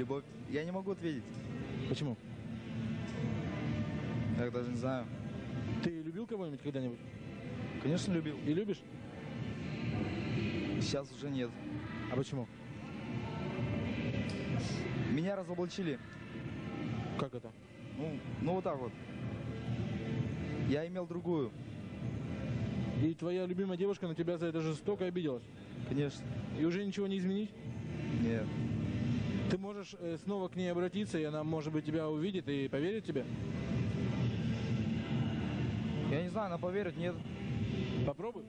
Любовь... Я не могу ответить. Почему? Я даже не знаю. Ты любил кого-нибудь когда-нибудь? Конечно, любил. И любишь? Сейчас уже нет. А почему? Меня разоблачили. Как это? Ну вот так вот. Я имел другую. И твоя любимая девушка на тебя за это жестоко обиделась? Конечно. И уже ничего не изменить? Нет. Ты можешь снова к ней обратиться, и она, может быть, тебя увидит и поверит тебе? Я не знаю, она поверит, нет. Попробуй.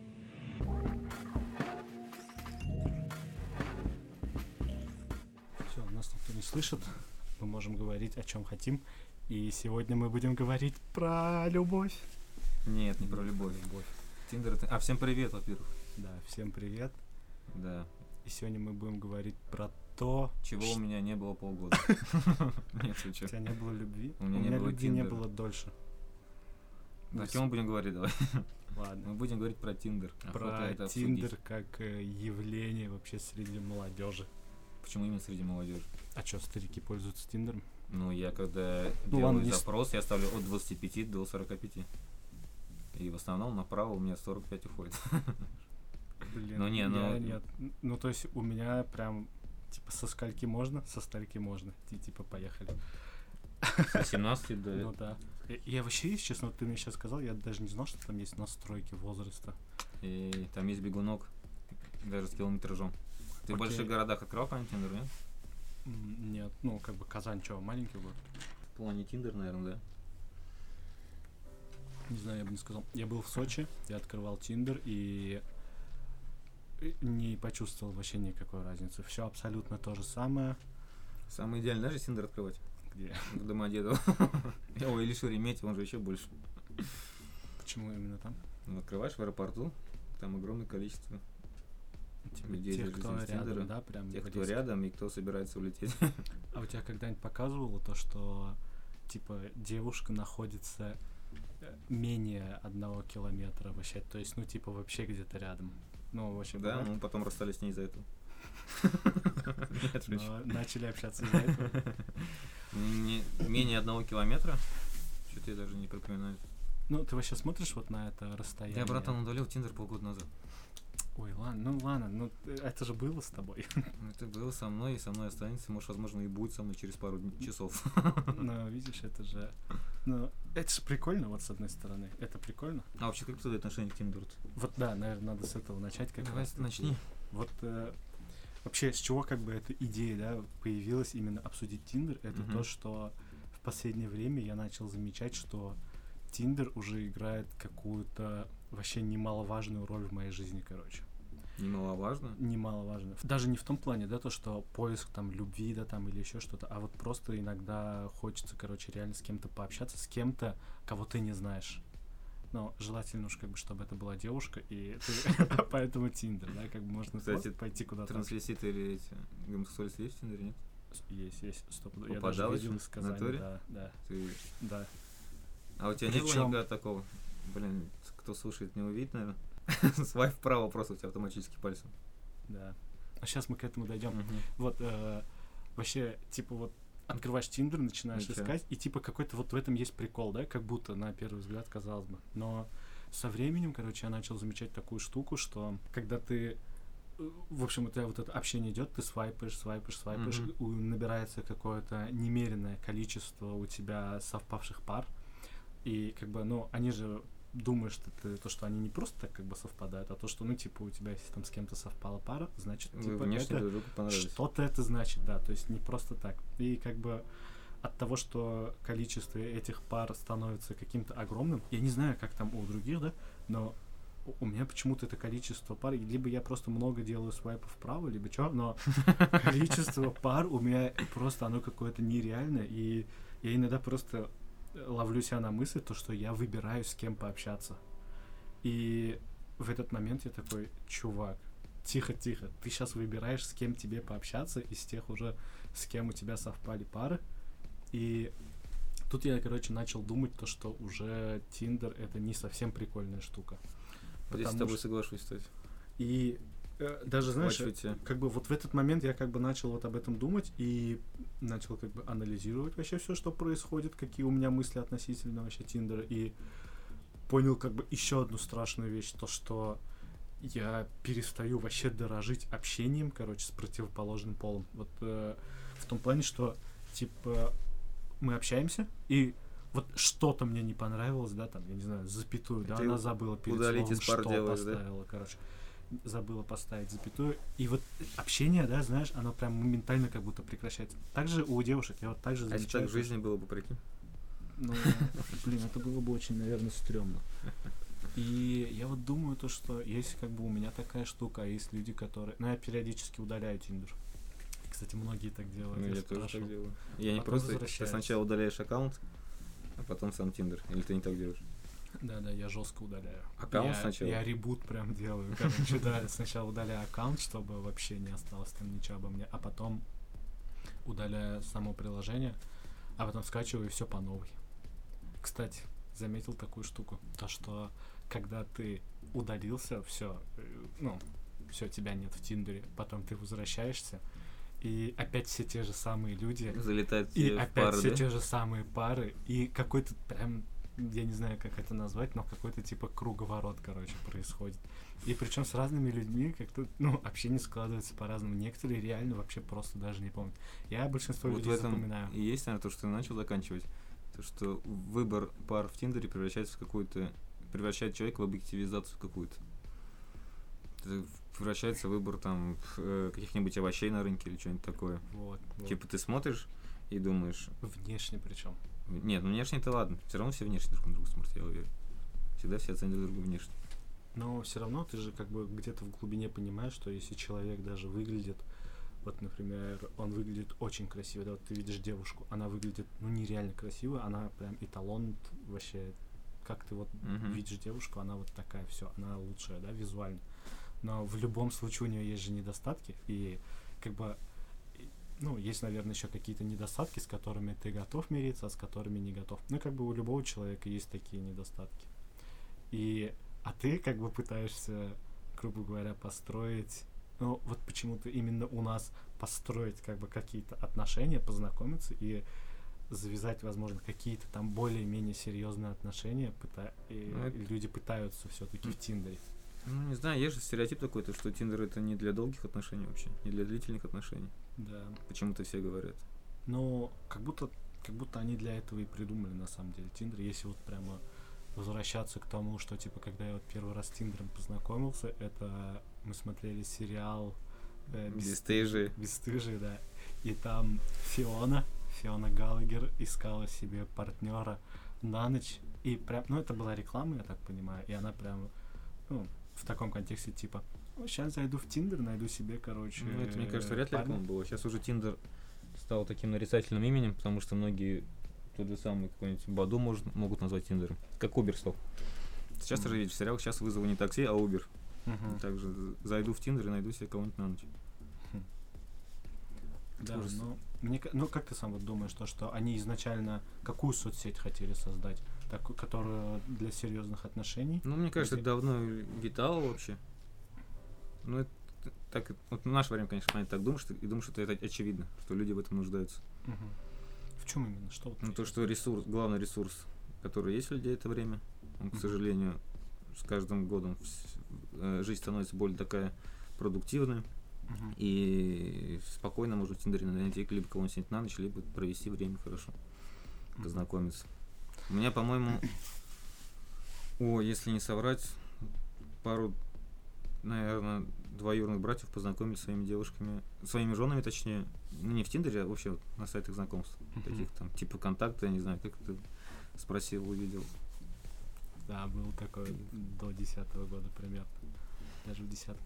Все, нас никто не слышит. Мы можем говорить, о чем хотим. И сегодня мы будем говорить про любовь. Нет, не про любовь. Любовь. Тиндер это... А, всем привет, во-первых. Да, всем привет. Да. И сегодня мы будем говорить про то... Чего у меня не было полгода. Нет, случайно. У тебя не было любви? У меня любви не было дольше. О чем мы будем говорить, давай? Ладно. Мы будем говорить про Тиндер. Про Тиндер как явление вообще среди молодежи. Почему именно среди молодежи? А что, старики пользуются Тиндером? Ну, я когда делаю запрос, я ставлю от 25 до 45. И в основном направо у меня 45 уходит. Блин, ну, не, ну... Нет. Ну, то есть у меня прям, типа, со скольки можно, со стольки можно. И, типа, поехали. Со 17 до... Ну, да. Я вообще, если честно, вот ты мне сейчас сказал, я даже не знал, что там есть настройки возраста. И там есть бегунок, даже с километражом. Ты в больших городах открывал какой-нибудь Тиндер, нет? Нет, ну, как бы Казань, что, маленький город? В плане Тиндер, наверное, да? Не знаю, я бы не сказал. Я был в Сочи, я открывал Тиндер и... не почувствовал вообще никакой разницы. Все абсолютно то же самое. Самое идеальное, даже Тиндер открывать? Где? В Домодедово. Ой, или Шереметьево, он же еще больше. Почему именно там? Открываешь в аэропорту, там огромное количество людей. Тех, кто рядом, да? Тех, кто рядом и кто собирается улететь. А у тебя когда-нибудь показывало то, что типа девушка находится менее 1 километра вообще? То есть, ну типа вообще где-то рядом. Ну, вообще, да, мы потом расстались с ней из-за этого. Начали общаться из-за этого. Менее 1 километра. Что-то я даже не припоминаю. Ну, ты вообще смотришь вот на это расстояние? Я, братан, удалил Тиндер полгода назад. Ой, ладно, ну это же было с тобой. Это было со мной и со мной останется. Может, возможно, и будет со мной через пару часов. Ну, видишь, это же... Ну, это же прикольно, вот с одной стороны. Это прикольно. А вообще, как твои отношения к Тиндеру? Вот да, наверное, надо с этого начать. Как давай, начни. Вот вообще, с чего как бы эта идея, да, появилась именно обсудить Тиндер, это то, что в последнее время я начал замечать, что Тиндер уже играет какую-то вообще немаловажную роль в моей жизни, короче. Немаловажно? Немаловажно. Даже не в том плане, да, то, что поиск там любви, да, там или еще что-то, а вот просто иногда хочется, короче, реально с кем-то пообщаться, с кем-то, кого ты не знаешь. Но желательно уж, как бы, чтобы это была девушка, и поэтому Тиндер, да, как бы можно пойти куда-то. Транслеситы или эти гомосексуалисты есть в Тиндере, нет? Есть, стопудово. Я даже видел из Казани, да. Да. А у тебя не было никогда такого? Блин, кто слушает, не увидит, наверное. Свайп вправо просто у тебя автоматически пальцем. Да. А сейчас мы к этому дойдем. Вот, вообще, типа, вот, открываешь Тиндер, начинаешь искать, и, типа, какой-то вот в этом есть прикол, да, как будто, на первый взгляд, казалось бы. Но со временем, короче, я начал замечать такую штуку, что когда ты, в общем, у тебя вот это общение идет, ты свайпаешь, набирается какое-то немеренное количество у тебя совпавших пар, и, как бы, ну, они же... думаешь, что ты, то, что они не просто так как бы совпадают, а то, что, ну, типа, у тебя если там с кем-то совпала пара, значит, типа, это что-то это значит, да, то есть не просто так. И как бы от того, что количество этих пар становится каким-то огромным, я не знаю, как там у других, да, но у меня почему-то это количество пар, либо я просто много делаю свайпов вправо, либо что, но количество пар у меня просто оно какое-то нереальное, и я иногда просто... ловлю себя на мысль, то, что я выбираю, с кем пообщаться. И в этот момент я такой, чувак, тихо, ты сейчас выбираешь, с кем тебе пообщаться, из тех уже, с кем у тебя совпали пары. И тут я, короче, начал думать, то, что уже Tinder — это не совсем прикольная штука. Я с тобой соглашусь, кстати. И даже, знаешь, как бы вот в этот момент я как бы начал вот об этом думать и начал как бы анализировать вообще все, что происходит, какие у меня мысли относительно вообще Тиндера, и понял как бы еще одну страшную вещь, то, что я перестаю вообще дорожить общением, короче, с противоположным полом. Вот в том плане, что, типа, мы общаемся, и вот что-то мне не понравилось, да, там, я не знаю, запятую, да, она забыла перед словом, что поставила, да? Короче, забыла поставить запятую, и вот общение, да, знаешь, оно прям моментально как будто прекращается. Также у девушек, я вот так же замечаю. А так в жизни было бы, прикинь? Ну, блин, это было бы очень, наверное, стрёмно. И я вот думаю то, что есть как бы у меня такая штука, а есть люди, которые... Ну, я периодически удаляю Tinder. Кстати, многие так делают. Ну, я тоже так делаю. Я не просто... Ты сначала удаляешь аккаунт, а потом сам Tinder. Или ты не так делаешь? Да, я жестко удаляю. Аккаунт сначала? Я ребут прям делаю. Короче, да, сначала удаляю аккаунт, чтобы вообще не осталось там ничего обо мне, а потом удаляю само приложение, а потом скачиваю и все по новой. Кстати, заметил такую штуку, то, что... Когда ты удалился, все, тебя нет в Тиндере, потом ты возвращаешься, и опять все те же самые люди. Залетают и опять пары, все, да? Те же самые пары, и какой-то прям, я не знаю, как это назвать, но какой-то типа круговорот, короче, происходит. И причем с разными людьми как-то, общение складывается по-разному. Некоторые реально вообще просто даже не помнят. Я большинство людей запоминаю. Вот в этом есть, наверное, то, что ты начал заканчивать, то, что выбор пар в Тиндере превращается в превращает человека в объективизацию какую-то. Это превращается в выбор там каких-нибудь овощей на рынке или что-нибудь такое. Вот. Типа ты смотришь и думаешь... Внешне причем. Нет, ну внешне-то ладно. Все равно все внешне друг на друга смотрят, я уверен. Всегда все оценят друг друга внешне. Но все равно ты же как бы где-то в глубине понимаешь, что если человек даже выглядит... Вот, например, он выглядит очень красиво. Да, вот ты видишь девушку, она выглядит нереально красиво, она прям эталон вообще... Как ты видишь девушку, она вот такая, все, она лучшая, да, визуально. Но в любом случае у нее есть же недостатки, и как бы, есть, наверное, еще какие-то недостатки, с которыми ты готов мириться, а с которыми не готов. Как бы у любого человека есть такие недостатки. А ты как бы пытаешься, грубо говоря, построить, вот почему-то именно у нас построить как бы какие-то отношения, познакомиться и... завязать, возможно, какие-то там более-менее серьезные отношения, люди пытаются все-таки в Тиндере. Не знаю, есть же стереотип такой, то, что Тиндер — это не для долгих отношений вообще, не для длительных отношений. Да. Почему-то все говорят. Но как будто они для этого и придумали, на самом деле, Тиндер. Если вот прямо возвращаться к тому, что, типа, когда я вот первый раз с Тиндером познакомился, это мы смотрели сериал «Бесстыжие», да. И там Фиона Галлагер искала себе партнера на ночь, и прям, это была реклама, я так понимаю, и она прям, в таком контексте, типа, сейчас зайду в Тиндер, найду себе, короче, это, мне кажется, вряд ли реклама была. Сейчас уже Тиндер стал таким нарицательным именем, потому что многие тот же самый какой-нибудь Баду могут назвать Тиндером, как Uber стал. Сейчас же видишь, в сериалах сейчас вызову не такси, а Uber. Также зайду в Тиндер и найду себе кого-нибудь на ночь. Да, но как ты сам вот думаешь, то, что они изначально какую соцсеть хотели создать, такую, которая для серьезных отношений? Мне кажется, это давно витало вообще. Это так, вот наш вариант, конечно, понятно, так думаешь, и думаешь, что это очевидно, что люди в этом нуждаются. В чем именно? Что? То, что ресурс, главный ресурс, который есть у людей, это время. Он, к сожалению, с каждым годом жизнь становится более такая продуктивная. И спокойно можно в Тиндере найти либо кого-нибудь на ночь, либо провести время хорошо, познакомиться. У меня, по-моему, если не соврать, пару, наверное, двоюродных братьев познакомились своими женами, точнее, не в Тиндере, а вообще на сайтах знакомств, таких там, типа Контакта, я не знаю, как ты спросил, увидел. Да, был такой до 10-го года примерно, даже в 10-м.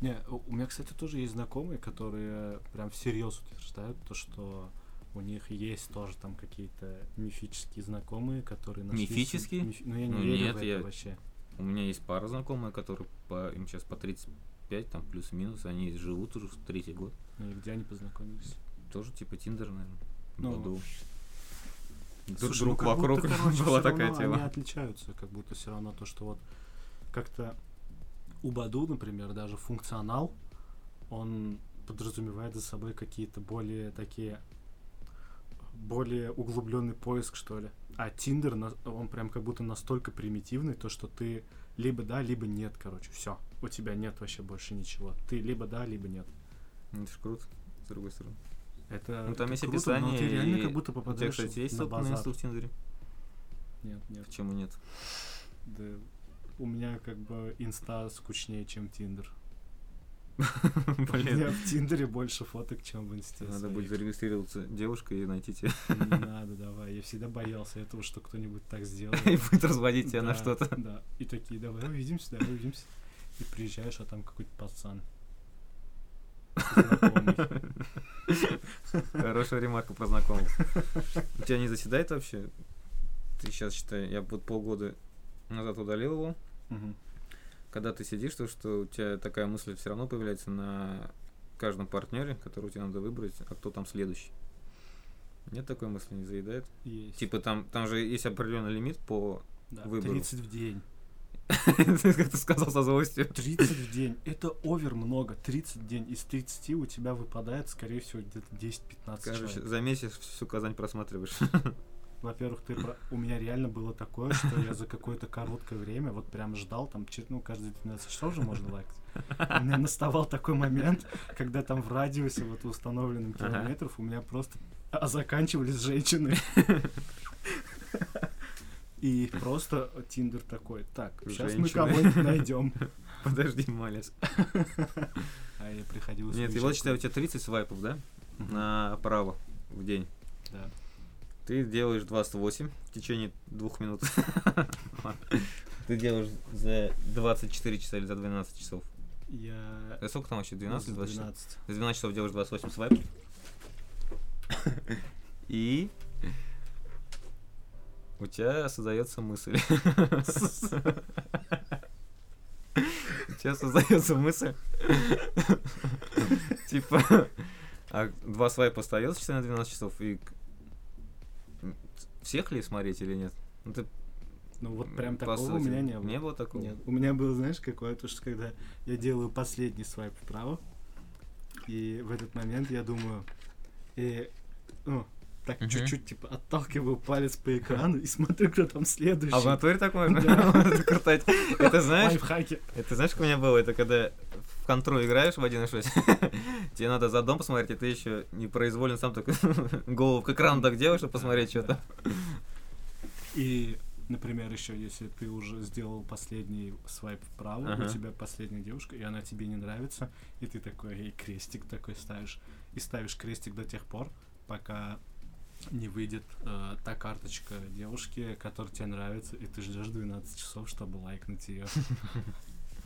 Не, у меня, кстати, тоже есть знакомые, которые прям всерьез утверждают то, что у них есть тоже там какие-то мифические знакомые, которые нашли... Мифические? Я не верю в это вообще. У меня есть пара знакомых, которые им сейчас по 35, там плюс-минус, они живут уже третий год. И где они познакомились? Тоже типа Тиндер, наверное. Слушай, друг вокруг была такая тема. Они отличаются, как будто все равно то, что вот как-то... У Баду, например, даже функционал, он подразумевает за собой какие-то более такие, более углубленный поиск, что ли. А Tinder, он прям как будто настолько примитивный, то, что ты либо да, либо нет, короче, все. У тебя нет вообще больше ничего. Ты либо да, либо нет. Это же круто, с другой стороны. Это, ну, там это есть круто, описание, но ты реально как будто попадаешь на базар. У тебя, кстати, есть опытный институт в Тиндере? Нет, нет. Почему нет? Да, у меня как бы инста скучнее, чем Тиндер. У меня в Тиндере больше фоток, чем в инсте. Надо будет зарегистрироваться девушкой и найти тебя. Не надо, давай. Я всегда боялся этого, что кто-нибудь так сделает. И будет разводить тебя на что-то. Да, и такие, давай увидимся, давай увидимся. И приезжаешь, а там какой-то пацан. Хорошая ремарка про знакомых. У тебя не заседает вообще? Ты сейчас считай, я вот полгода назад удалил его. Когда ты сидишь, то что у тебя такая мысль все равно появляется на каждом партнере, которого тебе надо выбрать, а кто там следующий. Нет такой мысли, не заедает? Есть. Типа там же есть определенный лимит по выбору. 30 в день. Как ты сказал со злостью. 30 в день. Это овер много. 30 в день. Из 30 у тебя выпадает, скорее всего, где-то 10-15 человек. Короче, за месяц всю Казань просматриваешь. Во-первых, у меня реально было такое, что я за какое-то короткое время вот прям ждал, там, каждые 12 часов же можно лайкать. У меня наставал такой момент, когда там в радиусе вот установленных километров у меня просто заканчивались женщины. И просто Тиндер такой, так, сейчас мы кого-нибудь найдем. Подожди, малец. А я приходил... Нет, я вот считаю, у тебя 30 свайпов, да? Направо в день. Да. Ты делаешь 28 в течение 2 минут. Ты делаешь за 24 часа или за 12 часов? Я... Сколько там вообще? 12 или 12? За 12 часов делаешь 28 свайпов. И... у тебя создается мысль. У тебя создается мысль. Типа... А 2 свайпа остается часа на 12 часов и... Всех ли смотреть или нет? Ну, ты... ну вот прям такого сути, у меня не было. Не было такого? Нет. У меня было, знаешь, какое-то, что когда я делаю последний свайп вправо, и в этот момент я думаю, так чуть-чуть, типа, отталкиваю палец по экрану и смотрю, кто там следующий. А в натуре так можно? Это знаешь... Лайфхаки. Это знаешь, как у меня было? Это когда в контру играешь в 1.6, тебе надо за дом посмотреть, и ты еще непроизвольно сам так голову к экрану так делаешь, чтобы посмотреть что-то. И, например, еще если ты уже сделал последний свайп вправо, у тебя последняя девушка, и она тебе не нравится, и ты такой, ей крестик такой ставишь, и ставишь крестик до тех пор, пока... не выйдет та карточка девушки, которая тебе нравится, и ты ждешь 12 часов, чтобы лайкнуть ее.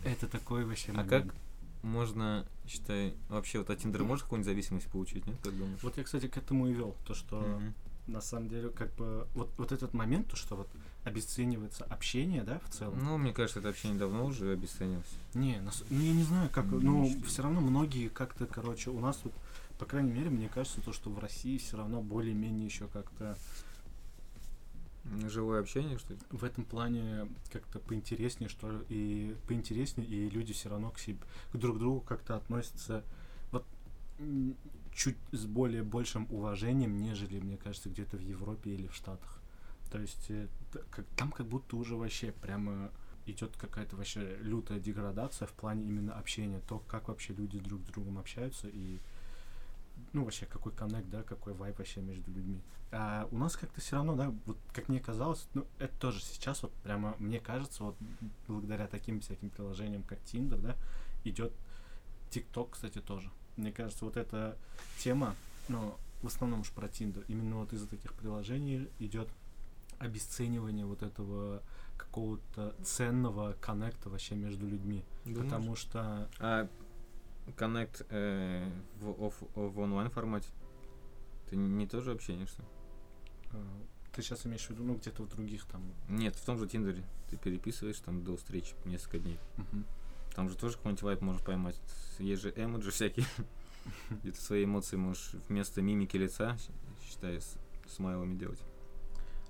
Это такой вообще момент. А как можно, считай, вообще вот от Тиндера можешь какую-нибудь зависимость получить, нет, как думаешь? Вот я, кстати, к этому и вел, то, что на самом деле, как бы, вот этот момент, то, что вот обесценивается общение, да, в целом. Ну, мне кажется, это общение давно уже обесценилось. Я не знаю, как, но все равно многие как-то, короче, у нас тут, по крайней мере, мне кажется, то, что в России все равно более-менее еще как-то... Живое общение, что ли? В этом плане как-то поинтереснее, что ли, и поинтереснее, и люди все равно к друг другу как-то относятся вот чуть с более большим уважением, нежели, мне кажется, где-то в Европе или в Штатах. То есть там как будто уже вообще прямо идет какая-то вообще лютая деградация в плане именно общения, то, как вообще люди друг с другом общаются и... ну, вообще, какой коннект, да, какой вайб вообще между людьми. А у нас как-то все равно, да, вот как мне казалось, ну, это тоже сейчас вот прямо, мне кажется, вот благодаря таким всяким приложениям, как Tinder, да, идет TikTok, кстати, тоже. Мне кажется, вот эта тема, ну, в основном уж про Tinder, именно вот из-за таких приложений идет обесценивание вот этого какого-то ценного коннекта вообще между людьми. Думаешь? Потому что... Коннект в онлайн формате. Ты не тоже общаешься? Ты сейчас имеешь в виду, ну, где-то в других там? Нет, в том же Тиндере. Ты переписываешь там до встречи несколько дней. Там же тоже какой-нибудь вайб можешь поймать. Есть же эмоджи всякие. Где ты свои эмоции можешь вместо мимики лица, считай, смайлами делать.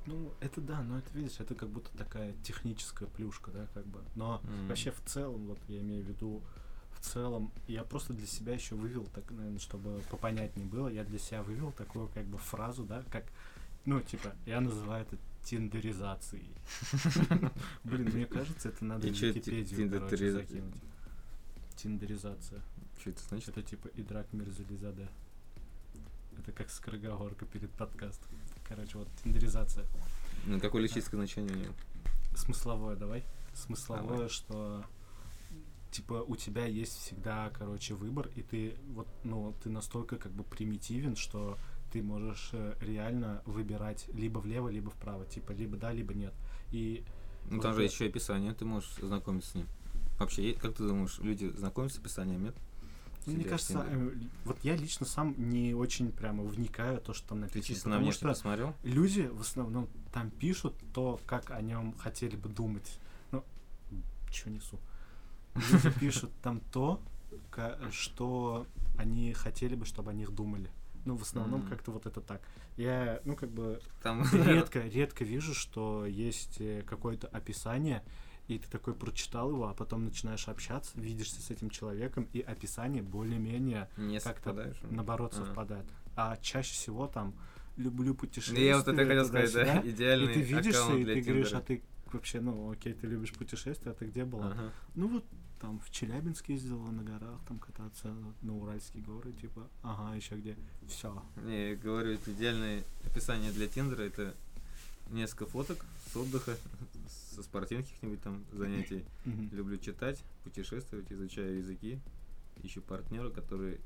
Ну, это да, но это, видишь, это как будто такая техническая плюшка, да, как бы. Но вообще в целом, вот я имею в виду, в целом, я просто для себя еще вывел, так, наверное, чтобы попонятнее было, я для себя вывел такую как бы фразу, да, как, ну, типа, я называю это тиндеризацией. Блин, мне кажется, это надо в Википедию, короче, закинуть. Тиндеризация. Что это значит? Это типа Идрак Мирзализаде. Это как скороговорка перед подкастом. Короче, вот тиндеризация. Ну, какое лексическое значение у нее? Смысловое, давай. Смысловое, давай. Что типа у тебя есть всегда, короче, выбор, и ты вот, ну, ты настолько как бы примитивен, что ты можешь реально выбирать либо влево, либо вправо, типа либо да, либо нет. И ну там же еще описание, ты можешь знакомиться с ним. Вообще, как ты думаешь, люди знакомятся с описанием, нет? Тебе мне кажется, вот я лично сам не очень прямо вникаю в то, что там написано. Ты потому что посмотрел? Люди в основном там пишут то, как о нем хотели бы думать. Ну, чё несу? Люди пишут там то, что они хотели бы, чтобы о них думали. Ну, в основном как-то вот это так. Я, ну, как бы там редко вижу, что есть какое-то описание, и ты такой прочитал его, а потом начинаешь общаться, видишься с этим человеком, и описание более-менее не как-то, наоборот, совпадает. А чаще всего там «люблю путешествия». Я вот это хотел сказать, да, идеальный аккаунт для Тиндера. И ты видишься, и ты говоришь, а ты вообще, ну, окей, ты любишь путешествия, а ты где была? Ага. Ну, вот там в Челябинске ездила, на горах там кататься, на Уральские горы, типа, ага, еще где? Все. Не, я говорю, это идеальное описание для Тиндера, это несколько фоток с отдыха, со спортивных каких-нибудь там занятий. Люблю читать, путешествовать, изучаю языки, ищу партнера, который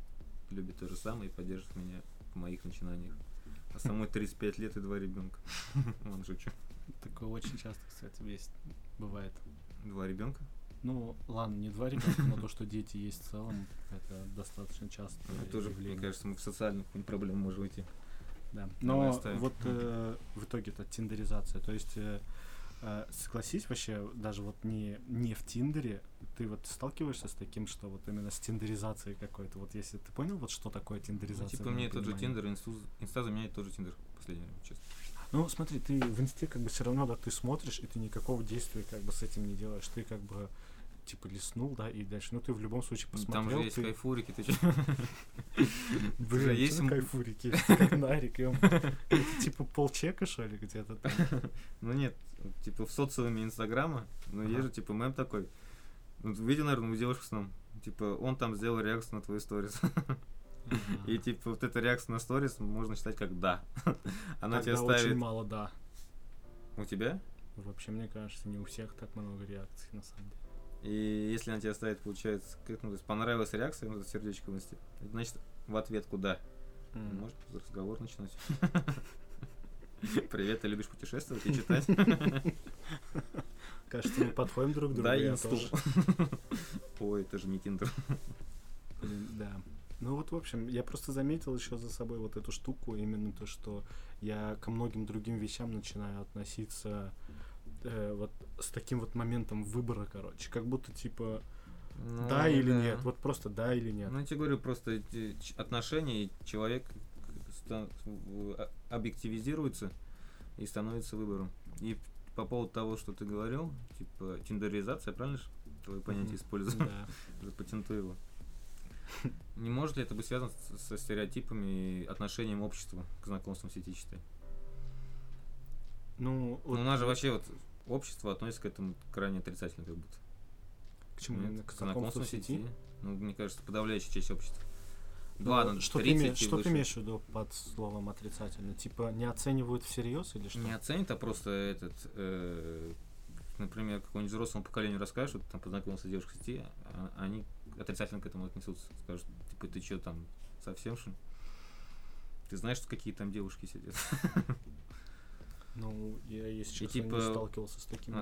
любит то же самое и поддержит меня в моих начинаниях. А самой 35 лет и 2 ребенка. Вон, шучу. Такое очень часто, кстати, есть, бывает. 2 ребенка? Ну, ладно, не 2 ребенка, но то, что дети есть в целом, это достаточно часто. Это тоже, мне кажется, мы в социальную проблему можем уйти. Да. Но вот в итоге это тиндеризация. То есть, согласись, вообще, даже вот не в Тиндере, ты вот сталкиваешься с таким, что вот именно с тиндеризацией какой-то. Вот если ты понял, вот что такое тиндеризация. Ну, типа мне тот же Тиндер, инста заменяет тоже Тиндер в последнее время, честно. Ну, смотри, ты в инсте как бы все равно, да, ты смотришь, и ты никакого действия как бы с этим не делаешь. Ты как бы типа лиснул, да, и дальше. Ну, ты в любом случае посмотрел. Там же есть кайфурики, ты чё? Блин, есть кайфурики, как нарик, это типа полчека, что ли, где-то там? Ну, нет, типа в социуме Инстаграма, но есть же типа мем такой. Ну, видел, наверное, у девушки с ним. Типа, он там сделал реакцию на твою сторис. И типа вот эта реакция на сторис можно считать как «да». Она тебе ставит... очень мало «да». У тебя? Вообще, мне кажется, не у всех так много реакций, на самом деле. И если она тебя ставит, получается, как, ну, то есть понравилась реакция, ну, сердечко вынести, значит, в ответку «да». Может, разговор начинать. Привет, ты любишь путешествовать и читать? Кажется, мы подходим друг к другу. Да, я тоже. Ой, это же не Тиндер. Да. Ну вот, в общем, я просто заметил еще за собой вот эту штуку, именно то, что я ко многим другим вещам начинаю относиться... вот с таким вот моментом выбора, короче, как будто типа ну, да или нет, вот просто да или нет. Ну я тебе говорю, просто отношения, и человек объективизируется и становится выбором. И по поводу того, что ты говорил, типа тиндеризация, правильно же твое понятие использую? Запатентую его. Не может ли это быть связано со стереотипами и отношением общества к знакомствам в сети, считай? Ну, вот у нас же вообще вот общество относится к этому крайне отрицательно, как будто. К чему? Нет, к знакомству в сети? Ну, мне кажется, подавляющая часть общества. Ну, ладно, что 30 и выше. Что ты имеешь в виду под словом отрицательно? Типа не оценивают всерьез или что? Не оценят, а просто этот, например, какому-нибудь взрослому поколению расскажешь, что ты там познакомился с девушкой в сети, а они отрицательно к этому отнесутся. Скажут, типа, ты что там, совсем что? Ты знаешь, что какие там девушки сидят? Ну, я, если честно, типа, не сталкивался с таким.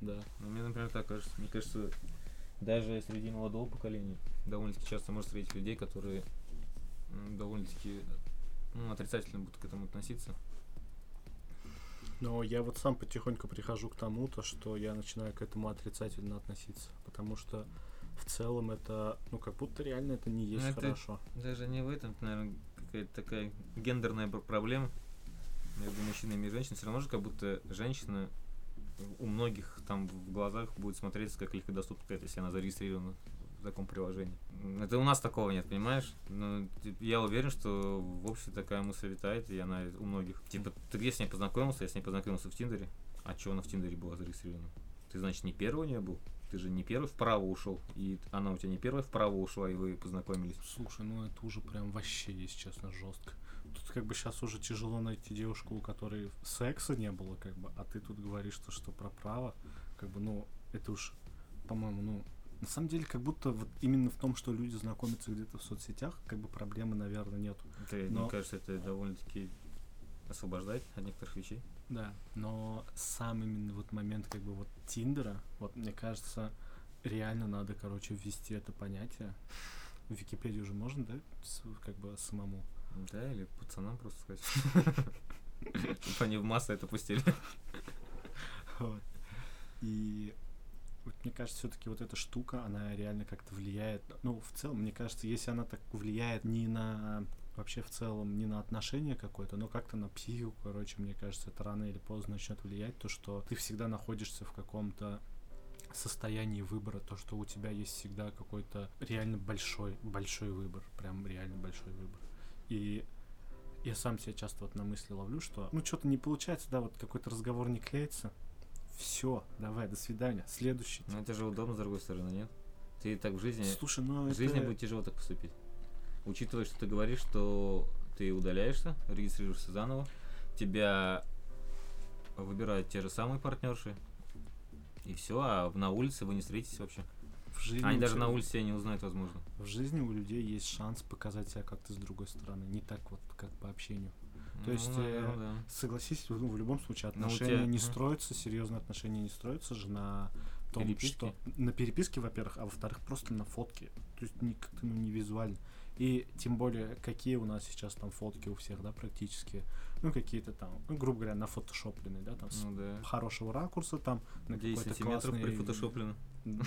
Да. Ну, мне, например, так кажется. Мне кажется, даже среди молодого поколения довольно-таки часто можно встретить людей, которые довольно-таки отрицательно будут к этому относиться. Но я вот сам потихоньку прихожу к тому, то, что я начинаю к этому отрицательно относиться. Потому что в целом это, ну, как будто реально это не есть хорошо. Даже не в этом, наверное, какая-то такая гендерная проблема. между мужчинами и женщинами, все равно же как будто женщина у многих там в глазах будет смотреться как легкодоступная, какая-то, если она зарегистрирована в таком приложении. Это у нас такого нет, понимаешь? Но я уверен, что в обществе такая мысль витает, и она у многих. Типа, ты где с ней познакомился? Я с ней познакомился в Тиндере. А чего она в Тиндере была зарегистрирована? Ты, значит, не первый у нее был? Ты же не первый вправо ушел, и она у тебя не первая вправо ушла, и вы познакомились. Слушай, ну это уже прям вообще, если честно, жестко. Тут как бы сейчас уже тяжело найти девушку, у которой секса не было, как бы, а ты тут говоришь, что про право, как бы, ну, это уж, по-моему, ну, на самом деле, как будто вот именно в том, что люди знакомятся где-то в соцсетях, как бы проблемы, наверное, нету. Мне кажется, это довольно-таки освобождает от некоторых вещей. Да, но сам именно вот момент как бы вот Тиндера, вот мне кажется, реально надо, короче, ввести это понятие. В Википедии уже можно, да, как бы самому? Да, или пацанам просто сказать. Чтобы они в массы это пустили. И мне кажется, все-таки вот эта штука, она реально как-то влияет. Ну, в целом, мне кажется, если она так влияет не на... вообще в целом не на отношение какое-то, но как-то на психику, короче, мне кажется, это рано или поздно начнет влиять, то, что ты всегда находишься в каком-то состоянии выбора, то, что у тебя есть всегда какой-то реально большой выбор, прям реально большой выбор. И я сам себя часто вот на мысли ловлю, что ну что-то не получается, да, вот какой-то разговор не клеится, все, давай, до свидания, следующий. Ну это же удобно, с другой стороны, нет? Ты так в жизни... Слушай, ну в жизни будет тяжело так поступить. Учитывая, что ты говоришь, что ты удаляешься, регистрируешься заново, тебя выбирают те же самые партнерши, и все, а на улице вы не встретитесь вообще. Они даже на улице себя не узнают, возможно. В жизни у людей есть шанс показать себя как-то с другой стороны, не так вот, как по общению. То есть, да. Согласись, в любом случае, отношения тебя... не строятся, серьезные отношения не строятся же на... том, переписки? Что на переписке, во-первых, а во-вторых, просто на фотке. То есть как-то не визуально. И тем более, какие у нас сейчас там фотки у всех, да, практически. Ну, какие-то там, ну, грубо говоря, нафотошопленные, да, там, ну, да. С хорошего ракурса, там, на 10 сантиметров классный, прифотошоплено. Да,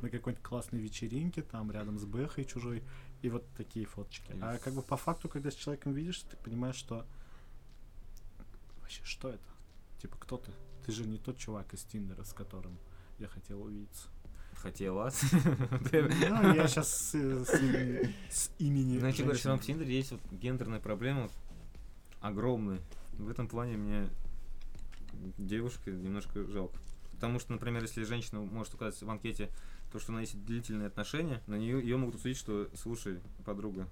на какой-нибудь классной вечеринке, там, рядом с бэхой чужой, и вот такие фоточки. А как бы по факту, когда с человеком видишь, ты понимаешь, что вообще, что это? Типа, кто ты? Ты же не тот чувак из Тиндера, с которым я хотел увидеться. Хотела? Ну, я сейчас с имени... Знаете, говорю, что в Тиндере есть вот гендерная проблема огромная. В этом плане мне девушки немножко жалко. Потому что, например, если женщина может указать в анкете то, что у нее есть длительные отношения, на нее ее могут судить, что, слушай, подруга,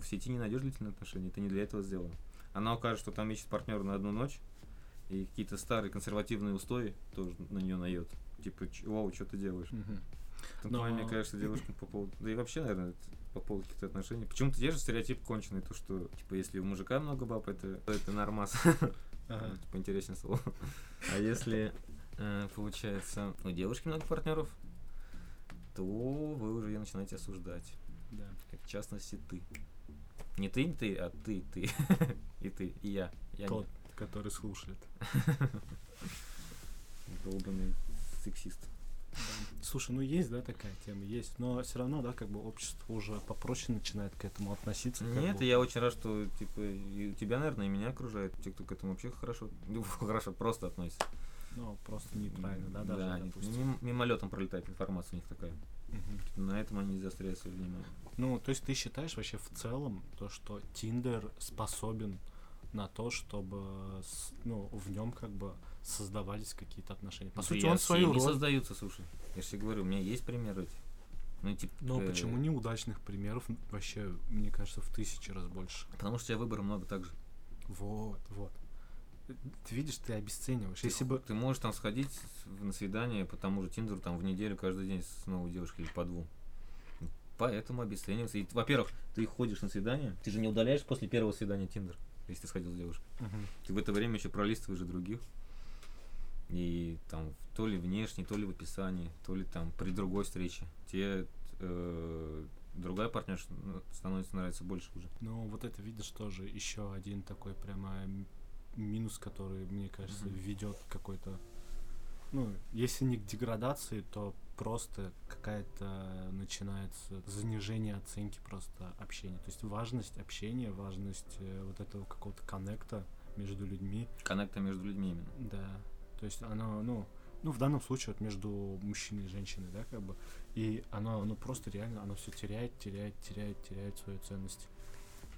в сети не найдешь длительные отношения, ты не для этого сделана. Она укажет, что там ищет партнера на одну ночь, и какие-то старые консервативные устои тоже на нее наедут. Типа, вау, что ты делаешь? Мне кажется, девушкам по поводу... Да и вообще, наверное, по поводу каких-то отношений. Почему-то держишь стереотип конченый, то что, типа, если у мужика много баб, это нормас. Типа, интересное слово. А если, получается, у девушки много партнеров, то вы уже ее начинаете осуждать. Да. Как, в частности, ты. Не ты, не ты, а ты. И ты, и я. Тот, который слушает. Долбанный. Сексист. Да. Слушай, ну есть, да, такая тема, есть, но все равно, да, как бы общество уже попроще начинает к этому относиться. Нет, я очень рад, что, типа, и тебя, наверное, и меня окружают, те, кто к этому вообще хорошо просто относится. Ну, просто нейтрально, да, даже, да, допустим. Мимолетом пролетает информация у них такая. Угу. На этом они заостряют свое внимание. Ну, то есть ты считаешь вообще в целом то, что Tinder способен на то, чтобы, ну, в нем как бы создавались какие-то отношения. По сути, он свою роль... не создаются, слушай. Я же тебе говорю, у меня есть примеры эти. Ну, типа, но почему неудачных примеров вообще, мне кажется, в 1000 раз больше? Потому что у тебя выбора много так же. Вот. Ты видишь, ты обесцениваешь. Ты можешь там сходить на свидание по тому же Тиндеру там в неделю каждый день с новой девушкой или по двум. Поэтому обесценивается. И, во-первых, ты ходишь на свидание, ты же не удаляешь после первого свидания Тиндер. Если ты сходил с девушкой, ты в это время еще пролистываешь и других. И там то ли внешне, то ли в описании, то ли там при другой встрече. Тебе другая партнерша становится нравится больше уже. Ну, вот это видишь тоже еще один такой прямо минус, который, мне кажется, ведет к какой-то. Ну, если не к деградации, то просто какая-то начинается занижение оценки просто общения. То есть важность общения, важность вот этого какого-то коннекта, между людьми. Коннекта между людьми именно. Да. То есть оно, ну, в данном случае вот между мужчиной и женщиной, да, как бы. И оно, ну, просто реально, оно все теряет свою ценность.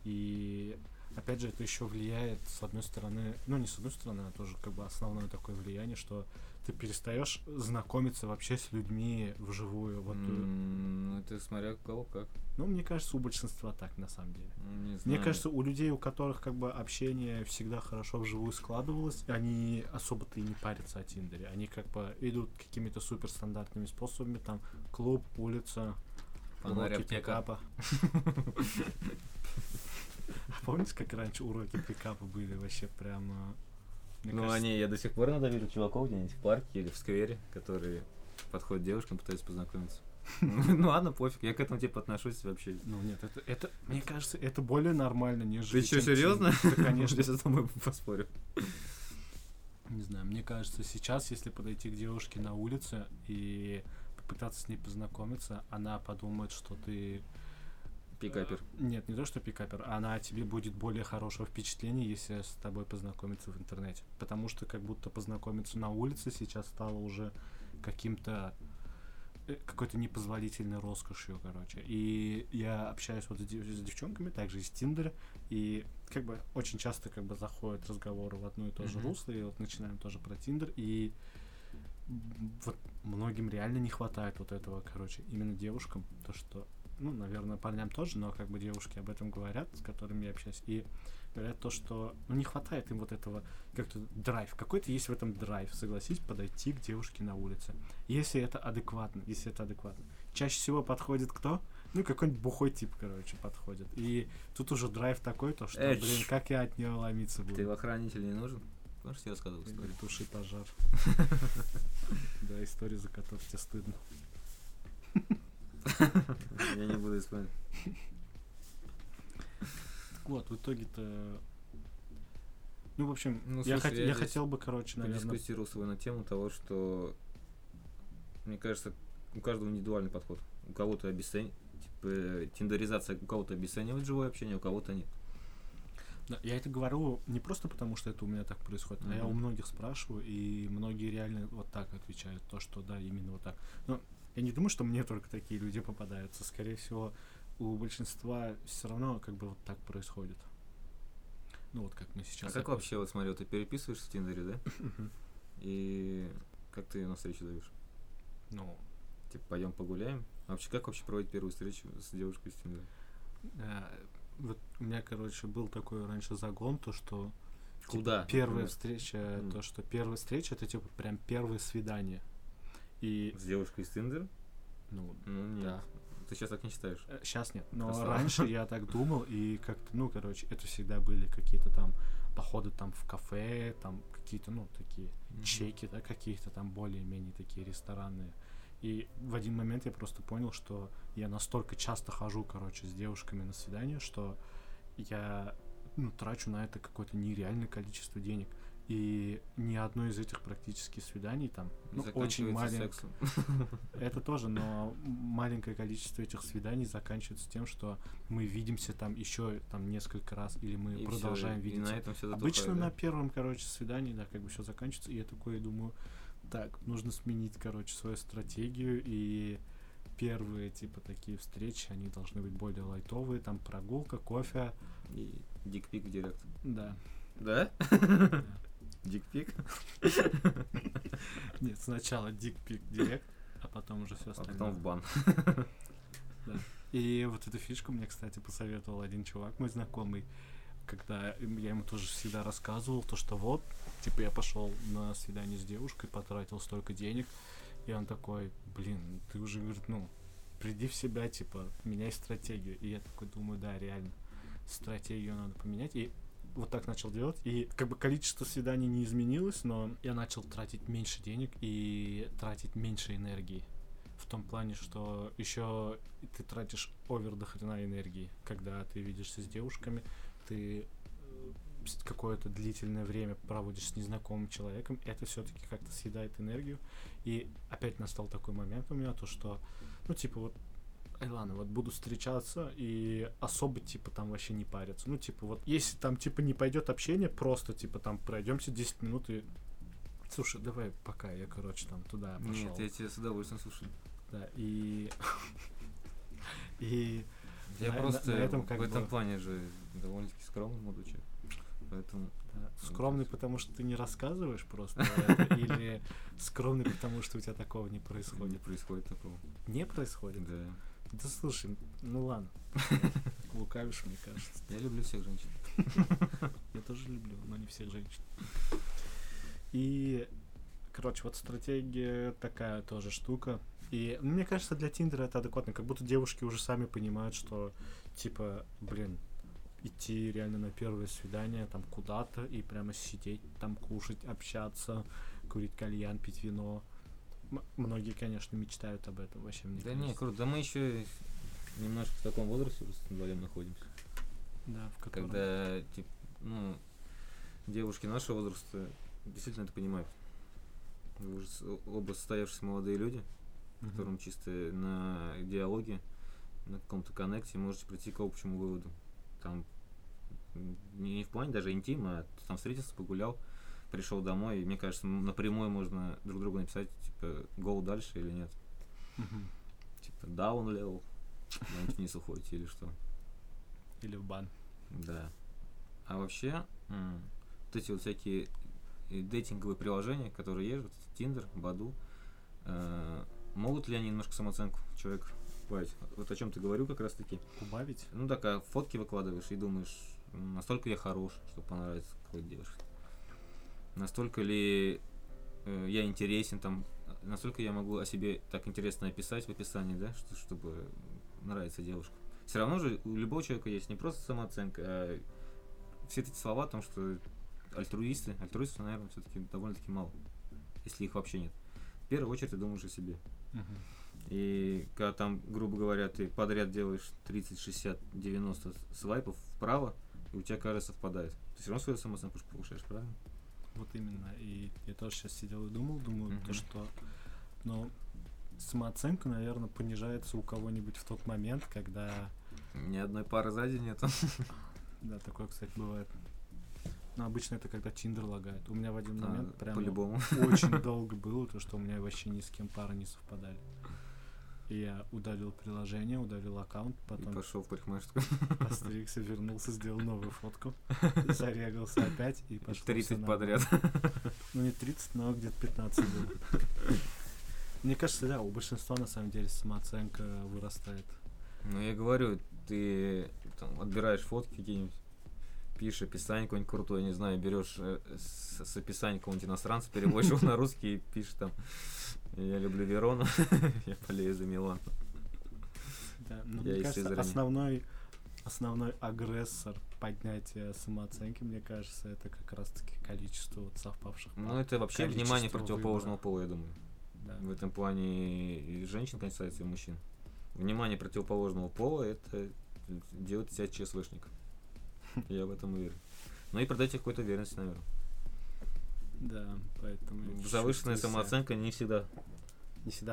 И опять же, это еще влияет, с одной стороны, ну, не с одной стороны, а тоже как бы основное такое влияние, что ты перестаешь знакомиться вообще с людьми вживую. Вот. Ты смотря кого как. Ну, мне кажется, у большинства так, на самом деле. Не знаю. Мне кажется, у людей, у которых как бы общение всегда хорошо вживую складывалось, они особо-то и не парятся о Тиндере. Они как бы идут какими-то суперстандартными способами, там, клуб, улица, уроки пикапа. А помните, как раньше уроки пикапа были вообще прямо... я до сих пор иногда вижу чуваков где-нибудь в парке или в сквере, которые подходят к девушкам, пытаются познакомиться. Ну ладно, пофиг, я к этому типа отношусь вообще. Ну нет, это мне кажется, это более нормально, нежели... Ты что, серьезно? Да, конечно. Я с тобой поспорю. Не знаю, мне кажется, сейчас, если подойти к девушке на улице и попытаться с ней познакомиться, она подумает, что ты... Пикапер. Нет, не то, что пикапер. Она о тебе будет более хорошего впечатления, если с тобой познакомиться в интернете. Потому что как будто познакомиться на улице сейчас стало уже какой-то непозволительной роскошью, короче. И я общаюсь вот с девчонками, также из Тиндера, и как бы очень часто как бы заходят разговоры в одно и то же русло, и вот начинаем тоже про Тиндер, и вот многим реально не хватает вот этого, короче, именно девушкам, то, что... Ну, наверное, парням тоже, но как бы девушки об этом говорят, с которыми я общаюсь, и говорят то, что не хватает им вот этого как-то драйв. Какой-то есть в этом драйв, согласись, подойти к девушке на улице. Если это адекватно. Чаще всего подходит кто? Ну, какой-нибудь бухой тип, короче, подходит. И тут уже драйв такой, то что, блин, как я от нее ломиться буду. Ты в охранитель не нужен? Можешь тебе рассказывать историю? Туши пожар. Да, историю, за которую тебе стыдно. Я не буду исправить. Так вот, в итоге-то... Ну, в общем, я хотел бы, короче, наверное... Я дискутировал с вами на тему того, что... Мне кажется, у каждого индивидуальный подход. У кого-то тиндеризация, у кого-то обесценивает живое общение, у кого-то нет. Да, я это говорю не просто потому, что это у меня так происходит, а я у многих спрашиваю, и многие реально вот так отвечают. То, что да, именно вот так. Но я не думаю, что мне только такие люди попадаются. Скорее всего, у большинства все равно как бы вот так происходит. Ну вот как мы сейчас... А как вообще, вот смотри, ты переписываешься в Тиндере, да? И как ты ее на встречу даешь? Ну... Типа пойдем погуляем? А вообще, как вообще проводить первую встречу с девушкой в Тиндере? Вот у меня, короче, был такой раньше загон, то что... Куда? Первая встреча, то что первая встреча, это типа прям первое свидание. И... С девушкой из Тиндера? Ну, да. Ты сейчас так не считаешь? Сейчас нет. Но раньше я так думал, и как-то, это всегда были какие-то там походы там в кафе, там какие-то, такие чеки, да, какие-то там более-менее такие рестораны. И в один момент я просто понял, что я настолько часто хожу, с девушками на свидание, что я, трачу на это какое-то нереальное количество денег. И ни одно из этих практически свиданий там очень маленькое. Это тоже, но маленькое количество этих свиданий заканчивается тем, что мы видимся там еще несколько раз, или мы продолжаем видеться. Обычно на первом, свидании, да, все заканчивается. И я такой думаю, так, нужно сменить, свою стратегию, и первые, такие встречи, они должны быть более лайтовые, там прогулка, кофе. И дикпик в директ. Да. Да? Дикпик? Нет, сначала дикпик директ, а потом уже все остальное. А потом в бан. Да. И вот эту фишку мне, кстати, посоветовал один чувак, мой знакомый, когда я ему тоже всегда рассказывал, то что вот, я пошел на свидание с девушкой, потратил столько денег, и он такой, блин, ты уже, говорит, приди в себя, меняй стратегию. И я такой думаю, да, реально, стратегию надо поменять, и вот так начал делать, и количество свиданий не изменилось, но я начал тратить меньше денег и тратить меньше энергии. В том плане, что еще ты тратишь овер до хрена энергии, когда ты видишься с девушками, ты какое-то длительное время проводишь с незнакомым человеком, это все-таки как-то съедает энергию. И опять настал такой момент у меня, то что, вот ладно, вот буду встречаться и особо, типа, там вообще не париться. Ну, типа, вот, если там, типа, не пойдет общение, просто, типа, там, пройдемся 10 минут и... Слушай, давай пока, я, короче, там, туда пошел. Нет, я тебя с удовольствием слушаю. Да, и... Я просто в этом плане же довольно-таки скромный молодой человек. Поэтому... Скромный, потому что ты не рассказываешь просто, или скромный, потому что у тебя такого не происходит? Не происходит такого. Не происходит? Да. Да слушай, ну ладно. Лукавишь, мне кажется. Я люблю всех женщин. Я тоже люблю, но не всех женщин. И, короче, вот стратегия такая тоже штука. И, ну, мне кажется, для Тиндера это адекватно. Как будто девушки уже сами понимают, что, типа, блин, идти реально на первое свидание там куда-то и прямо сидеть, там кушать, общаться, курить кальян, пить вино. Многие, конечно, мечтают об этом вообще. Мне да кажется. Не, круто. Да мы еще немножко в таком возрасте вдвоем находимся. Да, в каком? Когда, типа, ну, девушки нашего возраста действительно это понимают. Вы уже оба состоявшиеся молодые люди, которым чисто на диалоге, на каком-то коннекте можете прийти к общему выводу. Там не в плане даже интима, а там встретился, погулял, пришел домой, и мне кажется, напрямую можно друг другу написать, типа, гол дальше или нет. Типа, down level, куда-нибудь вниз уходите или что. Или в бан. Да. А вообще, вот эти вот всякие дейтинговые приложения, которые есть, вот Tinder, Баду, могут ли они немножко самооценку человека убавить? Вот о чем ты говорю как раз таки. Убавить? Ну так, а фотки выкладываешь и думаешь, настолько я хорош, что понравится какой-то девушке. Настолько ли я интересен, там, настолько я могу о себе так интересно описать в описании, да, что, чтобы нравиться девушка. Все равно же у любого человека есть не просто самооценка, а все эти слова о том, что альтруисты, наверное, все-таки довольно-таки мало, если их вообще нет. В первую очередь ты думаешь о себе. И когда там, грубо говоря, ты подряд делаешь 30, 60, 90 свайпов вправо, и у тебя каждый совпадает. Ты все равно свою самооценку повышаешь, правильно? Вот именно. И я тоже сейчас сидел и думал, то, что, ну, самооценка, наверное, понижается у кого-нибудь в тот момент, когда... Ни одной пары сзади нету. Да, такое, кстати, бывает. Но обычно это когда Tinder лагает. У меня в один момент прям очень долго было то, что у меня вообще ни с кем пары не совпадали. Я удалил приложение, удалил аккаунт, потом... И пошел в парикмахерскую. Постригся, вернулся, сделал новую фотку, зарегался опять и пошел. 30 подряд. Ну, не 30, но где-то 15 было. Мне кажется, да, у большинства, на самом деле, самооценка вырастает. Ну, я говорю, ты там отбираешь фотки какие-нибудь, пишешь описание какое-нибудь крутое, не знаю, берешь с описания какого-нибудь иностранца, переводишь его на русский и пишешь там: я люблю Верону, я болею за Милан. Да, ну, мне кажется, основной агрессор поднятия самооценки, мне кажется, это как раз-таки количество вот совпавших пар. Ну, это вообще внимание противоположного пола, я думаю. Да. В этом плане и женщин касается, и мужчин. Внимание противоположного пола — это делает себя ЧСВшником. Я в этом уверен. Ну и продать их какой-то уверенности, наверное. Да, поэтому... Завышенная самооценка не всегда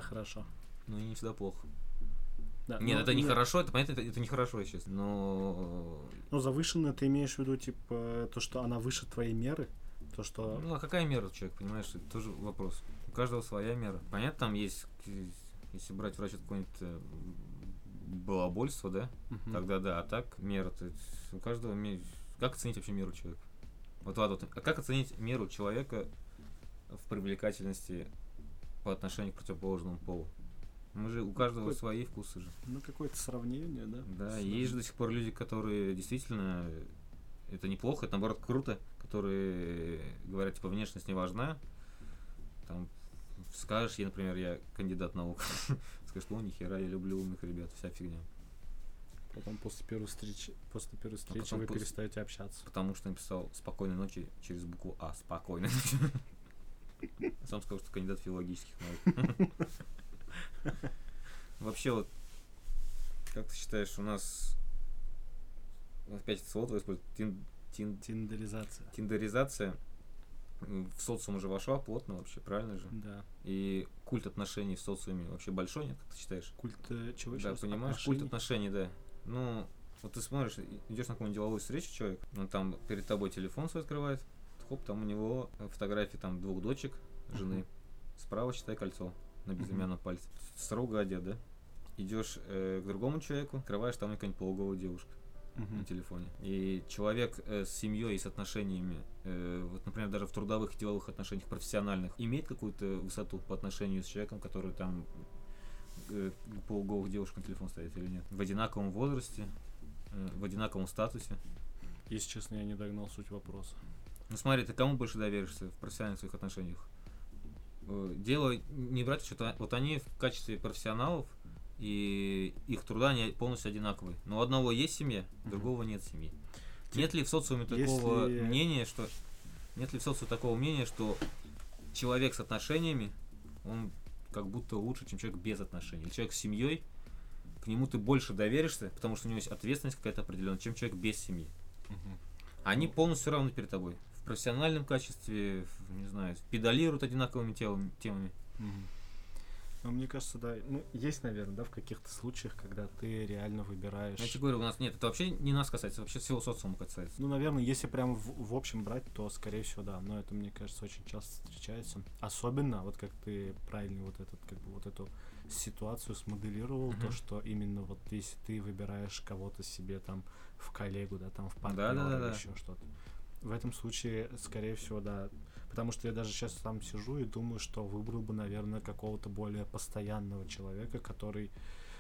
хорошо. Ну и не всегда плохо. Да, нет, это не хорошо, это понятно, это не хорошо, если честно, но... Ну, завышенная, ты имеешь в виду, типа, то, что она выше твоей меры? То, что... Ну, а какая мера у человека, понимаешь, это тоже вопрос. У каждого своя мера. Понятно, там есть, если брать в расчет какое-нибудь балабольство, да? Тогда да, а так мера, то есть у каждого... Как оценить вообще меру человека? Вот. А как оценить меру человека в привлекательности по отношению к противоположному полу? Мы же у каждого свои вкусы же. Ну, какое-то сравнение, да? Да, есть же до сих пор люди, которые действительно... Это неплохо, это, наоборот, круто. Которые говорят, типа, внешность не важна. Там, скажешь ей, например, я кандидат наук. Скажешь, ну, нихера, я люблю умных ребят, вся фигня. Потом после первой встречи вы перестаете общаться. Потому что написал «спокойной ночи» через букву «А». Спокойной ночи. Сам сказал, что кандидат филологических наук. Вообще, вот, как ты считаешь, у нас опять это слово используют? Тиндеризация. Тиндеризация. в социум уже вошла плотно вообще, правильно же? Да. И культ отношений в социуме вообще большой, нет, как ты считаешь? Культ чего еще? Да, понимаешь, отношений? Культ отношений, да. Ну, вот ты смотришь, идешь на какую-нибудь деловую встречу, человек, он там перед тобой телефон свой открывает, хоп, там у него фотографии там двух дочек, жены. Справа, считай, кольцо на безымянном пальце. Строго одет, да? Идешь к другому человеку, открываешь, там какая-нибудь полуголая девушка на телефоне. И человек с семьей и с отношениями, вот, например, даже в трудовых и деловых отношениях, профессиональных, имеет какую-то высоту по отношению с человеком, который там полуголых девушек на телефон стоит или нет? В одинаковом возрасте, в одинаковом статусе? Если честно, я не догнал суть вопроса. Ну смотри, ты кому больше доверишься в профессиональных своих отношениях? Дело не брать что-то, вот они в качестве профессионалов и их труда они полностью одинаковые. Но у одного есть семья, у другого нет семьи. Нет ли в социуме такого мнения, что человек с отношениями, он как будто лучше, чем человек без отношений? Или человек с семьей, к нему ты больше доверишься, потому что у него есть ответственность какая-то определенная, чем человек без семьи. Они полностью равны перед тобой. В профессиональном качестве, не знаю, педалируют одинаковыми темами. Ну, мне кажется, да, ну, есть, наверное, да, в каких-то случаях, когда ты реально выбираешь... Я тебе говорю, у нас нет, это вообще не нас касается, вообще всего социума касается. Ну, наверное, если прям в общем брать, то, скорее всего, да, но это, мне кажется, очень часто встречается. Особенно, вот как ты правильно вот, этот, как бы, вот эту ситуацию смоделировал, то, что именно вот если ты выбираешь кого-то себе там в коллегу, да, там в партнера, еще что-то. В этом случае, скорее всего, да. Потому что я даже сейчас там сижу и думаю, что выбрал бы, наверное, какого-то более постоянного человека, который,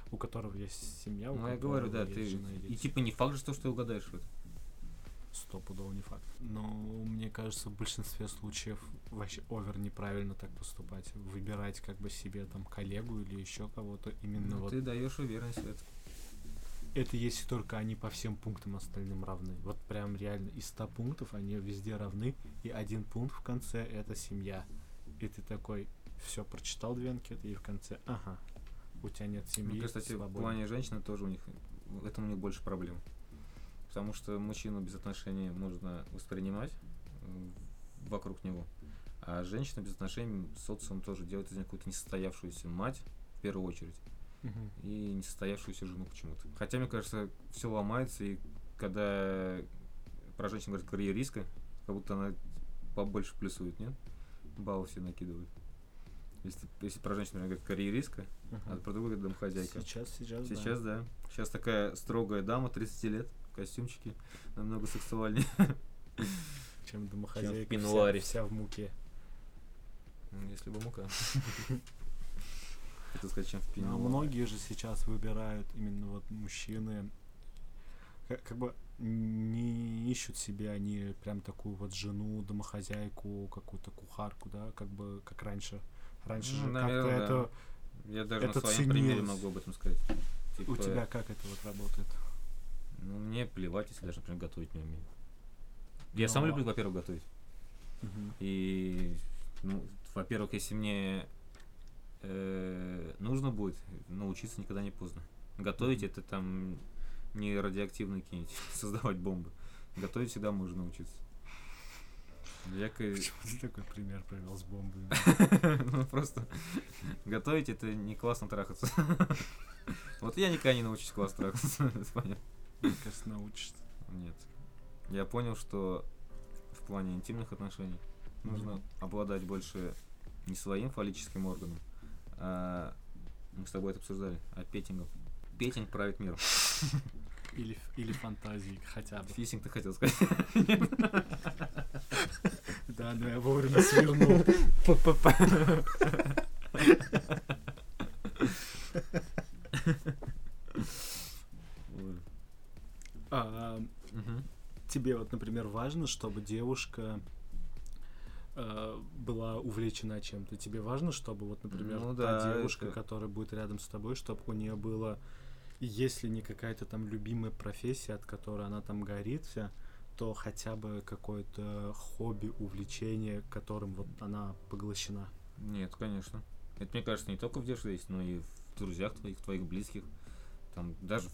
у которого есть семья, у которого я говорю, да, ты жена и дети. И типа не факт же то, что ты угадаешь это. Стопудово не факт. Но мне кажется, в большинстве случаев вообще овер неправильно так поступать. Выбирать как бы себе там коллегу или еще кого-то именно. Ну, вот. Ты даешь уверенность в этом. Это если только они по всем пунктам остальным равны. Вот прям реально из 100 пунктов они везде равны. И один пункт в конце — это семья. И ты такой, все, прочитал две анкеты, и в конце, ага, у тебя нет семьи. Ну, кстати, свободен. В плане женщины тоже у них, в этом у них больше проблем. Потому что мужчину без отношений можно воспринимать вокруг него. А женщина без отношений социум тоже делает из них какую-то несостоявшуюся мать, в первую очередь. И несостоявшуюся жену почему-то. Хотя, мне кажется, все ломается, и когда про женщину говорят карьеристка, как будто она побольше плюсует, нет? Баллы все накидывают. Если про женщину говорят карьеристка, а про другую говорят домохозяйка. Сейчас, да. Сейчас такая строгая дама, 30 лет, в костюмчике, намного сексуальнее. Чем домохозяйка, вся в муке. Если бы мука. Сказать, чем в пенуаре. Но многие же сейчас выбирают именно вот мужчины, как бы не ищут себе они прям такую вот жену, домохозяйку, какую-то кухарку, да, как бы как раньше. Раньше же наверное, как-то да. Это я даже это на своем ценилось. Примере могу об этом сказать. Типа, у тебя как это вот работает? Ну, мне плевать, если даже, например, готовить не умею. Я сам люблю, во-первых, готовить. И, ну, во-первых, если мне нужно будет научиться, никогда не поздно. Готовить это там не радиоактивные какие-нибудь, создавать бомбы. Готовить всегда можно научиться. Почему ты такой пример привел с бомбами? Ну просто готовить это не классно трахаться. Вот я никогда не научусь классно трахаться. Мне кажется, научишься. Нет. Я понял, что в плане интимных отношений нужно обладать больше не своим фаллическим органом, а, мы с тобой это обсуждали, а петингом. Петинг правит миром. Или фантазией хотя бы. Фисинг ты хотел сказать. Да, но я вовремя свернул. Тебе вот, например, важно, чтобы девушка была увлечена чем-то. Тебе важно, чтобы вот, например, та девушка, которая будет рядом с тобой, чтобы у нее было, если не какая-то там любимая профессия, от которой она там горит вся, то хотя бы какое-то хобби, увлечение, которым вот она поглощена. Нет, конечно. Это, мне кажется, не только в девушке есть, но и в друзьях твоих, твоих близких. Там даже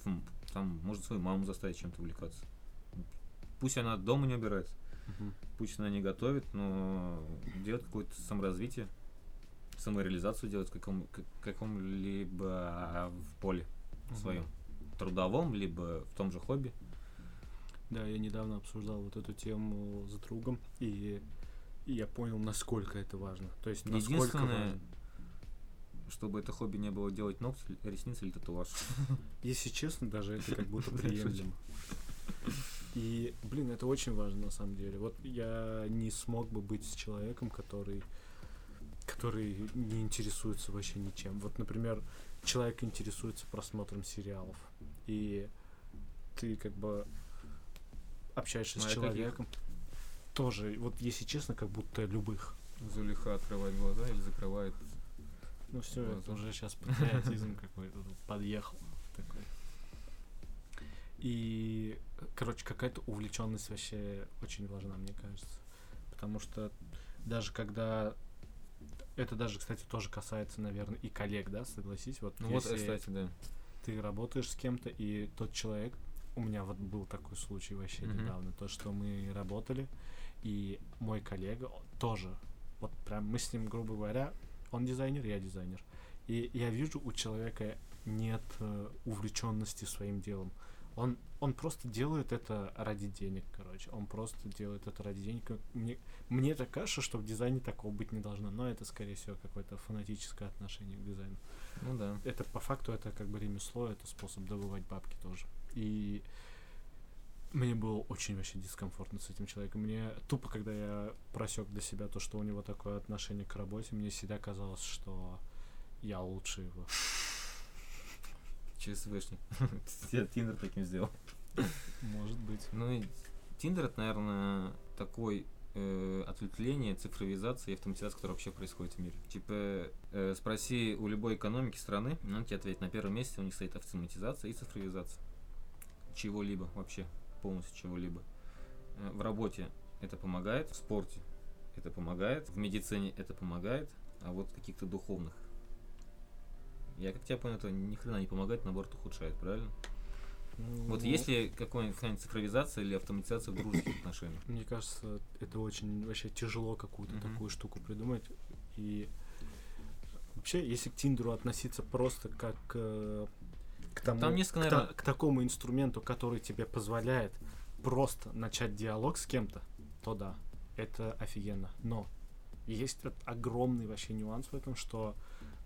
там можно свою маму заставить чем-то увлекаться. Пусть она дома не убирается. Пусть она не готовит, но делать какое-то саморазвитие, самореализацию делать в каком-либо в поле своем, трудовом, либо в том же хобби. Да, я недавно обсуждал вот эту тему с другом, и я понял, насколько это важно. То есть, насколько важно. Чтобы это хобби не было делать ногти, ресницы или татуаж. Если честно, даже это как будто приемлемо. И, блин, это очень важно на самом деле. Вот я не смог бы быть с человеком, который не интересуется вообще ничем. Вот, например, человек интересуется просмотром сериалов, и ты как бы общаешься с человеком тоже. Вот, если честно, как будто любых. Зулиха открывает глаза или закрывает. Ну все, это уже сейчас патриотизм какой-то подъехал такой. И, короче, какая-то увлеченность вообще очень важна, мне кажется. Потому что даже когда... Это даже, кстати, тоже касается, наверное, и коллег, да, согласись? Вот, ну, если вот, кстати, да. Ты работаешь с кем-то, и тот человек... У меня вот был такой случай вообще недавно. То, что мы работали, и мой коллега тоже. Вот прям мы с ним, грубо говоря... Он дизайнер, я дизайнер. И я вижу, у человека нет увлеченности своим делом. Он просто делает это ради денег, короче. Он просто делает это ради денег. Мне так кажется, что в дизайне такого быть не должно. Но это, скорее всего, какое-то фанатическое отношение к дизайну. Ну да. Это по факту, это как бы ремесло, это способ добывать бабки тоже. И мне было очень вообще дискомфортно с этим человеком. Мне тупо, когда я просек для себя то, что у него такое отношение к работе, мне всегда казалось, что я лучше его. Через вышник. Тиндер таким сделал. Может быть. Ну и Тиндер — это, наверное, такой ответвление цифровизации и автоматизации, которая вообще происходит в мире. Типа, спроси у любой экономики страны, она тебе ответит, на первом месте у них стоит автоматизация и цифровизация. Чего-либо вообще. Полностью чего-либо. В работе это помогает, в спорте это помогает, в медицине это помогает, а вот каких-то духовных. Я как тебя понял, это ни хрена не помогает, наоборот, ухудшает, правильно? Ну, вот есть ли какая-нибудь цифровизация или автоматизация в дружеских отношениях? Мне кажется, это очень вообще тяжело какую-то такую штуку придумать. И вообще, если к Тиндеру относиться просто как... к такому инструменту, который тебе позволяет просто начать диалог с кем-то, то да, это офигенно. Но есть огромный вообще нюанс в этом, что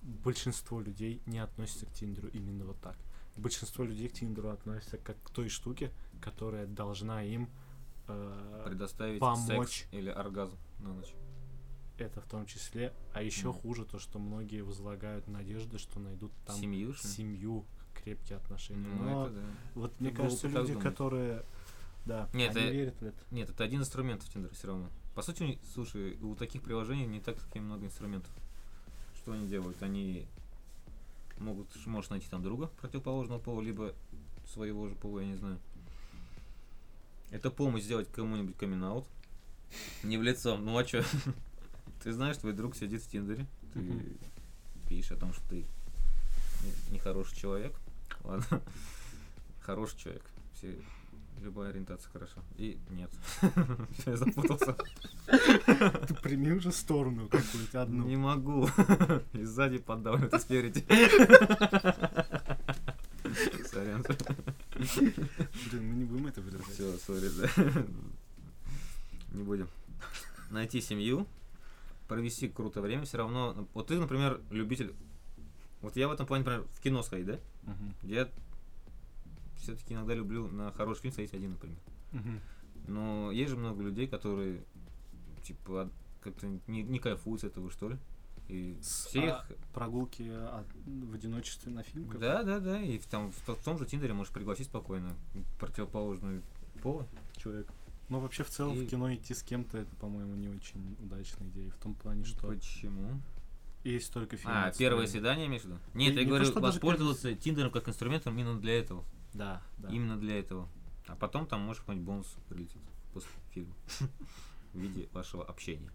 большинство людей не относится к Тиндеру именно вот так. Большинство людей к Тиндеру относятся как к той штуке, которая должна им предоставить помочь. Секс или оргазм на ночь. Это в том числе. А еще хуже то, что многие возлагают надежды, что найдут там семью. Крепкие отношения. Но это, да. Вот мне кажется, люди, которые нет, они верят в это. Нет, это один инструмент в Тиндере все равно. По сути, слушай, у таких приложений не так много инструментов. Что они делают? Они можешь найти там друга противоположного пола, либо своего же пола, я не знаю. Это помощь сделать кому-нибудь камин-аут. Не в лицо, ну а чё? Ты знаешь, твой друг сидит в Тиндере. Ты пишешь о том, что ты нехороший человек. Ладно. Хороший человек. Любая ориентация хороша. И нет. Я запутался. Ты прими уже сторону какую-то одну. Не могу. И сзади поддавлю, ты спереди. Сорян. Блин, мы не будем это выражать. Все, сори, да. Не будем. Найти семью, провести круто время, все равно. Вот ты, например, любитель. Вот я в этом плане, например, в кино сходить, да? Я все-таки иногда люблю на хороший фильм сходить один, например. Но есть же много людей, которые типа как-то не кайфуют с этого, что ли. И прогулки в одиночестве на фильм? Да. И там, в том же Тиндере можешь пригласить спокойно противоположную пола человека. Но вообще в целом в кино идти с кем-то, это, по-моему, не очень удачная идея. В том плане, что... Почему? Есть только фильм. Первое свидание, имеешь в виду? Нет, я говорю, воспользоваться Тиндером как инструментом именно для этого. Да. Именно для этого. А потом там может какой-нибудь бонус прилететь после фильма в виде вашего общения.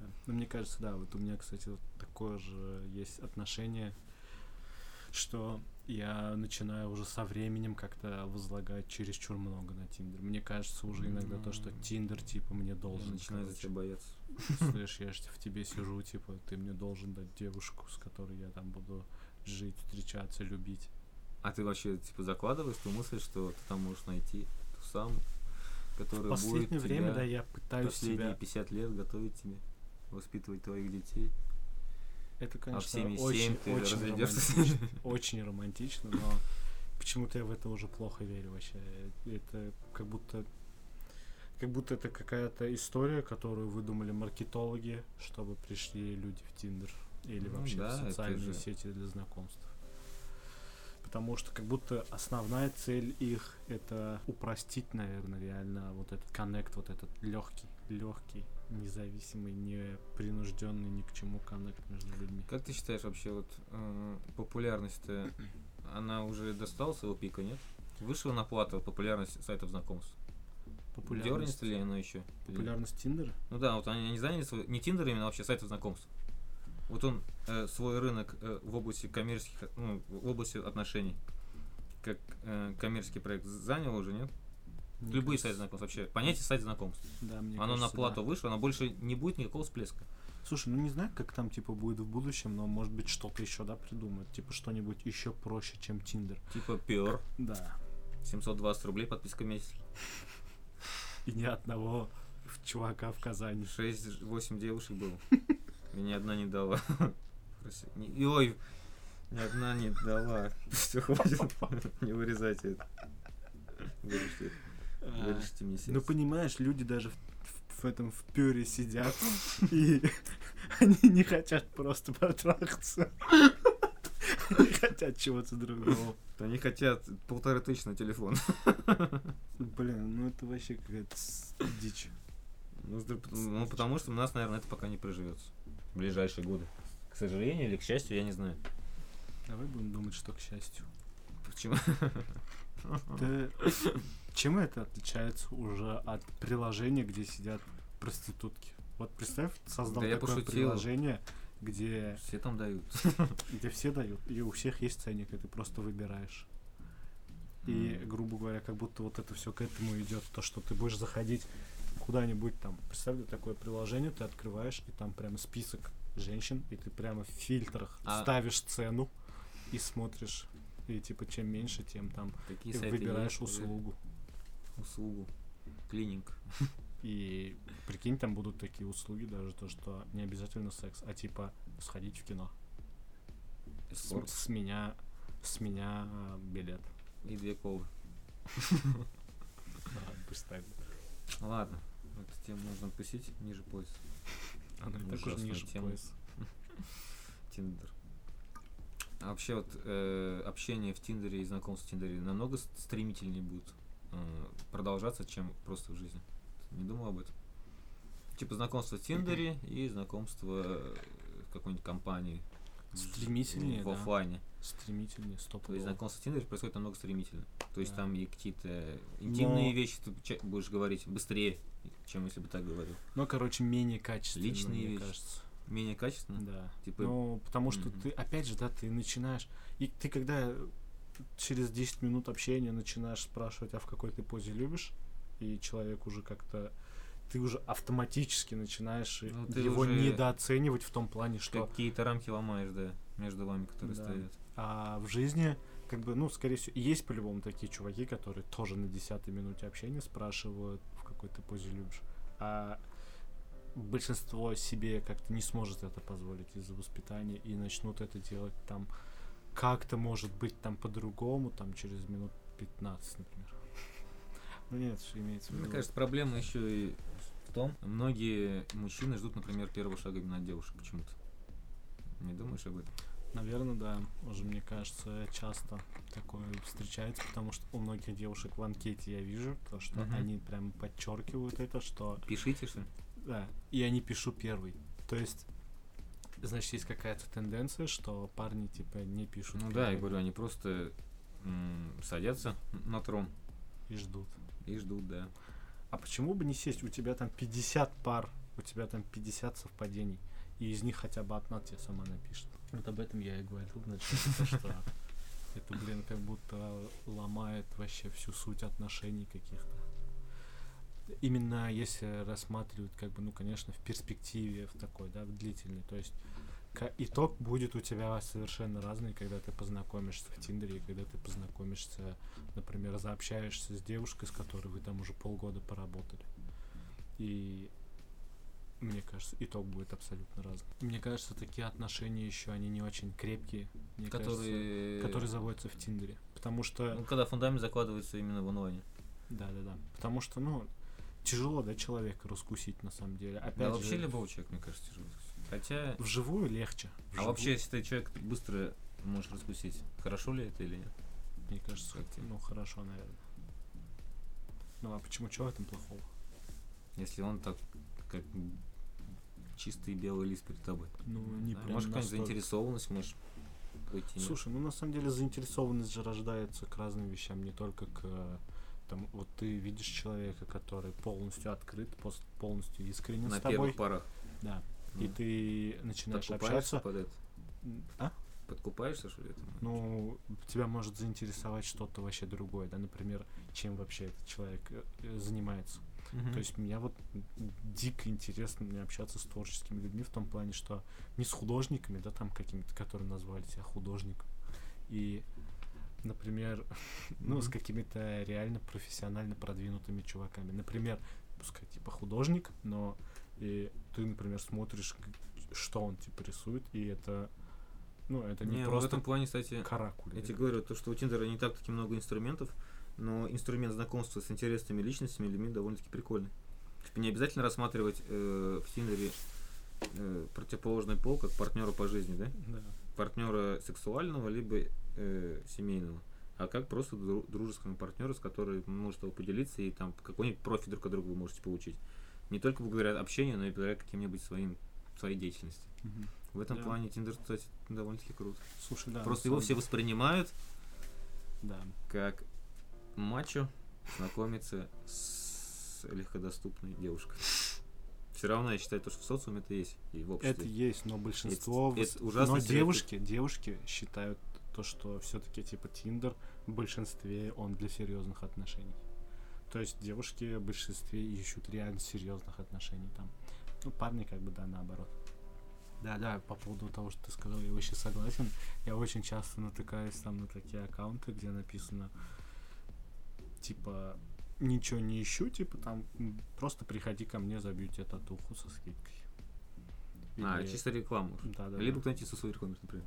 Да. Ну, мне кажется, да. Вот у меня, кстати, вот такое же есть отношение, что я начинаю уже со временем как-то возлагать чересчур много на Tinder. Мне кажется уже иногда то, что Tinder, типа, мне должен... Я начинаю за тебя бояться. Слышь, я же в тебе сижу, типа, ты мне должен дать девушку, с которой я там буду жить, встречаться, любить. А ты вообще, типа, закладываешь ту мысль, что ты там можешь найти ту самую, которая будет... В последнее время, да, я пытаюсь себя... Последние 50 лет готовить тебе, воспитывать твоих детей. Это, конечно, очень романтично, но почему-то я в это уже плохо верю вообще. Это как будто это какая-то история, которую выдумали маркетологи, чтобы пришли люди в Tinder или вообще в социальные сети для знакомств. Потому что как будто основная цель их это упростить, наверное, реально вот этот коннект, вот этот легкий, независимый, непринужденный ни к чему коннект между людьми. Как ты считаешь вообще вот популярность-то, она уже достала своего пика, нет? Вышла на плато популярность сайтов знакомств? Дёрнется ли она еще? Популярность Тиндера? Ну да, вот они не заняли свой, не Тиндер именно, а вообще сайтов знакомств. Вот он свой рынок в области коммерческих, ну, в области отношений, как коммерческий проект занял уже, нет? Мне любые кажется... сайты знакомств вообще. Понятие сайт знакомств. Да, мне оно кажется, на плату вышло, оно больше не будет никакого всплеска. Слушай, ну не знаю, как там типа будет в будущем, но может быть что-то еще, да, придумают. Типа что-нибудь еще проще, чем Tinder. Типа Pure. Да. 720 рублей подписка в месяц. И ни одного чувака в Казани. 6-8 девушек было. И ни одна не дала. Ой, ни одна не дала. Все, хватит. Не вырезайте это. Вырежьте мне сердце. Ну, понимаешь, люди даже в этом в Pure сидят, и они не хотят просто потрахаться. Они хотят чего-то другого. Они хотят 1500 на телефон. Блин, ну это вообще какая-то дичь. Ну, потому что у нас, наверное, это пока не приживется. В ближайшие годы. К сожалению или к счастью, я не знаю. Давай будем думать, что к счастью. Почему? Да, чем это отличается уже от приложения, где сидят проститутки? Вот представь, создал да такое приложение, где... Все там дают. Где все дают. И у всех есть ценник, и ты просто выбираешь. И, грубо говоря, как будто вот это все к этому идет. То, что ты будешь заходить куда-нибудь там. Представь, такое приложение, ты открываешь, и там прямо список женщин, и ты прямо в фильтрах ставишь цену и смотришь. И типа чем меньше, тем там какие ты выбираешь услугу. Услугу. Клининг. И прикинь, там будут такие услуги, даже то, что не обязательно секс, а типа сходить в кино. С меня билет. И 2 колы. Ладно, эту тему можно отпустить ниже пояса. Она и так уже ниже пояса. Тиндер. А вообще вот общение в Тиндере и знакомство в Тиндере намного стремительнее будет продолжаться, чем просто в жизни. Не думал об этом? Типа знакомство в Тиндере и знакомство в какой-нибудь компании. Стремительнее, в офлайне. Стремительнее, 100%. То есть знакомство в Тиндере происходит намного стремительнее. То есть там и какие-то интимные вещи ты будешь говорить быстрее, чем если бы так говорил. Ну, короче, менее качественно, личные вещи. Кажется. Менее качественно? Да. Типа... Ну, потому что ты, опять же, да, ты начинаешь... И ты когда через 10 минут общения начинаешь спрашивать, а в какой ты позе любишь, и человек уже как-то... Ты уже автоматически начинаешь его недооценивать в том плане, что... Какие-то рамки ломаешь, да, между вами, которые стоят. А в жизни, как бы, ну, скорее всего, есть по-любому такие чуваки, которые тоже на 10-й минуте общения спрашивают, в какой ты позе любишь. А... Большинство себе как-то не сможет это позволить из-за воспитания и начнут это делать там как-то, может быть, там по-другому, там через минут 15, например. Ну нет, что имеется в виду. Мне кажется, проблема еще и в том, многие мужчины ждут, например, первого шага именно от девушек почему-то. Не думаешь об этом? Наверное, да. Уже, мне кажется, часто такое встречается, потому что у многих девушек в анкете я вижу, то, что они прям подчеркивают это, что... Пишите, что ли? Да, и я не пишу первый. То есть, значит, есть какая-то тенденция, что парни, типа, не пишут первый. Ну да, я говорю, они просто садятся на трон. И ждут, да. А почему бы не сесть? У тебя там 50 пар, у тебя там 50 совпадений, и из них хотя бы одна тебе сама напишет. Вот об этом я и говорил, значит, что это, блин, как будто ломает вообще всю суть отношений каких-то. Именно если рассматривают, как бы, ну, конечно, в перспективе, в такой, да, в длительной. То есть итог будет у тебя совершенно разный, когда ты познакомишься в Тиндере, когда ты познакомишься, например, заобщаешься с девушкой, с которой вы там уже полгода поработали. И мне кажется, итог будет абсолютно разный. Мне кажется, такие отношения еще, они не очень крепкие, мне кажется, которые заводятся в Тиндере. Потому что... Ну, когда фундамент закладывается именно в онлайне. Да. Потому что, ну, тяжело, да, человека раскусить на самом деле. Опять да, вообще любого человека, мне кажется, тяжело раскусить. Хотя... Вживую легче. Вживую. А вообще, если ты человек быстро можешь раскусить, хорошо ли это или нет? Мне кажется, как-то... ну, хорошо, наверное. Ну, а почему, чего в этом плохого? Если он так, как чистый белый лист перед тобой. Ну, не да, прям может, какая-нибудь заинтересованность, может быть, и нет. Слушай, ну, на самом деле, заинтересованность же рождается к разным вещам, не только к... Там, вот ты видишь человека, который полностью открыт, полностью искренен с тобой. На первых порах. Да. Ну. И ты начинаешь общаться. Под это? А? Подкупаешься, что ли? Ну, тебя может заинтересовать что-то вообще другое, да, например, чем вообще этот человек занимается. Uh-huh. То есть меня вот дико интересно мне общаться с творческими людьми в том плане, что не с художниками, да, там какими-то, которые назвали себя художником, и, например, uh-huh. ну, с какими-то реально профессионально продвинутыми чуваками. Например, пускай типа художник, но и ты, например, смотришь, что он типа рисует, и это... Ну, это не просто в этом плане, кстати, каракули. Я тебе говорю, то, что у Тиндера не так-таки много инструментов, но инструмент знакомства с интересными личностями, людьми довольно-таки прикольный. Типа не обязательно рассматривать в Тиндере противоположный пол как партнера по жизни, да? Да. Партнера сексуального, либо семейного. А как просто дружескому партнеру, с которым может его поделиться, и там какой-нибудь профи друг от друга вы можете получить. Не только благодаря общению, но и благодаря каким-нибудь своей деятельности. Угу. В этом плане Тиндер, кстати, довольно-таки крут. Слушай, да. Просто его все воспринимают как мачо знакомиться с легкодоступной девушкой. Все равно я считаю, что в социуме это есть и в обществе. Это есть, но большинство... Это ужасно. Но девушки считают то, что все-таки типа Тиндер в большинстве он для серьезных отношений. То есть девушки в большинстве ищут реально серьезных отношений там. Ну, парни как бы, да, наоборот. Да, по поводу того, что ты сказал, я вообще согласен. Я очень часто натыкаюсь там на такие аккаунты, где написано, типа, ничего не ищу, типа, там, просто приходи ко мне, забью тебе татуху со скидкой. Или... чисто реклама. Да. Либо кто-нибудь со своей рекламой, например.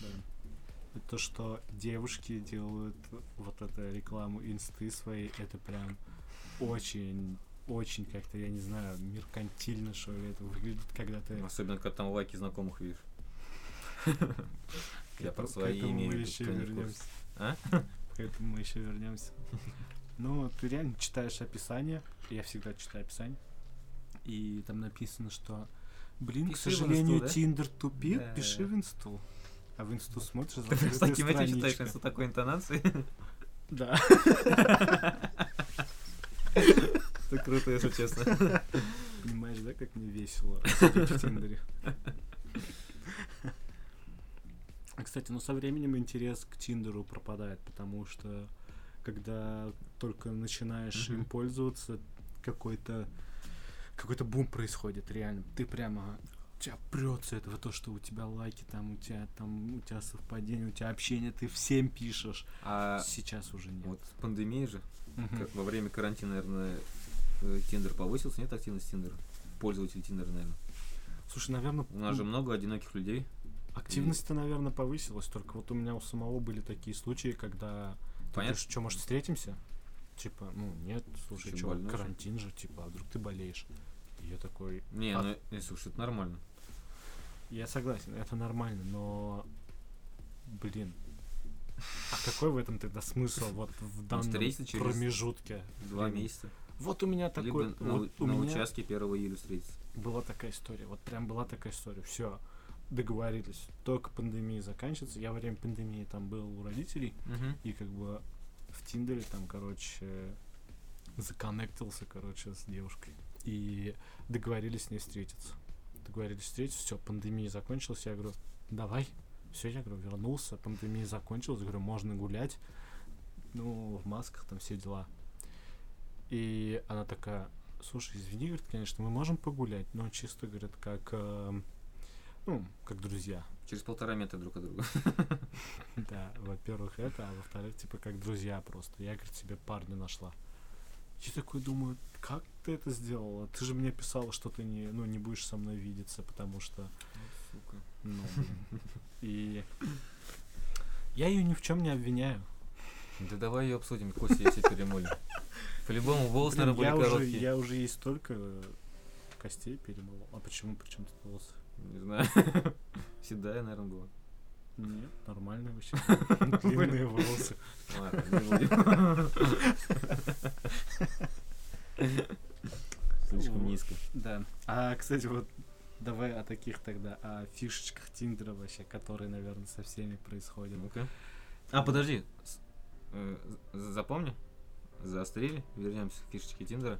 Да. То, что девушки делают вот эту рекламу инсты своей, это прям очень... Очень как-то, я не знаю, меркантильно, что ли, это выглядит, когда ты... Особенно, когда там лайки знакомых видишь. Я про свои имею. Поэтому мы еще вернемся. Ну, ты реально читаешь описание. Я всегда читаю описание. И там написано, что, блин, к сожалению, Тиндер тупит, пиши в инсту. А в инсту смотришь, закрытая страничка. Ты с таким этим читаешь инсту такой интонацией? Да. Это круто, если честно. Понимаешь, да, как мне весело в Тиндере? А, кстати, ну со временем интерес к Тиндеру пропадает, потому что когда только начинаешь им пользоваться, какой-то бум происходит, реально. Ты прямо... У тебя прется этого, то, что у тебя лайки, там у тебя совпадения, у тебя общение, ты всем пишешь. А сейчас уже нет. Вот пандемия же, во время карантина, наверное, Тиндер повысился, нет активность Тиндера? Пользователь Тиндера, наверное. Слушай, наверное... У нас же много одиноких людей. Активность-то, наверное, повысилась, только вот у меня у самого были такие случаи, когда... Понятно. Ты говоришь, что, может, встретимся? Типа, ну, нет, слушай, что, карантин же, типа, а вдруг ты болеешь? Я такой... Не, ну, слушай, это нормально. Я согласен, это нормально, но... Блин. А какой в этом тогда смысл вот в данном промежутке? 2 месяца. Вот у меня такой... Либо вот на участке 1 июля встретиться. Была такая история, вот прям была такая история. Все, договорились. Только пандемия заканчивается. Я во время пандемии там был у родителей. И как бы в Тиндере там, короче, законнектился, с девушкой. И договорились с ней встретиться. Все, пандемия закончилась. Я говорю, давай. Все, я говорю, вернулся, пандемия закончилась, говорю, можно гулять, ну, в масках, там, все дела. И она такая, слушай, извини, говорит, конечно, мы можем погулять, но чисто, говорит, как, ну, как друзья. Через 1,5 метра друг от друга. Да, во-первых, это, а во-вторых, типа, как друзья просто. Я, говорит, себе парня нашла. Я такой думаю, как ты это сделала? Ты же мне писала, что ты не, ну, не будешь со мной видеться, потому что... Сука. Ну, и... Я ее ни в чем не обвиняю. Да давай ее обсудим, Костя, я тебя перемолю. По-любому волосы, наверное, были короткие. Я уже ей столько костей перемолол. А почему? Причем тут волосы? Не знаю. Седая, наверное, была. Нет, нормально вообще. Длинные волосы. Ладно, не будем. Слишком низко. Да. А, кстати, вот давай о таких тогда, о фишечках Тиндера вообще, которые, наверное, со всеми происходят. Ну-ка. А, подожди. Запомни? Заострили. Вернемся к фишечке Тиндера.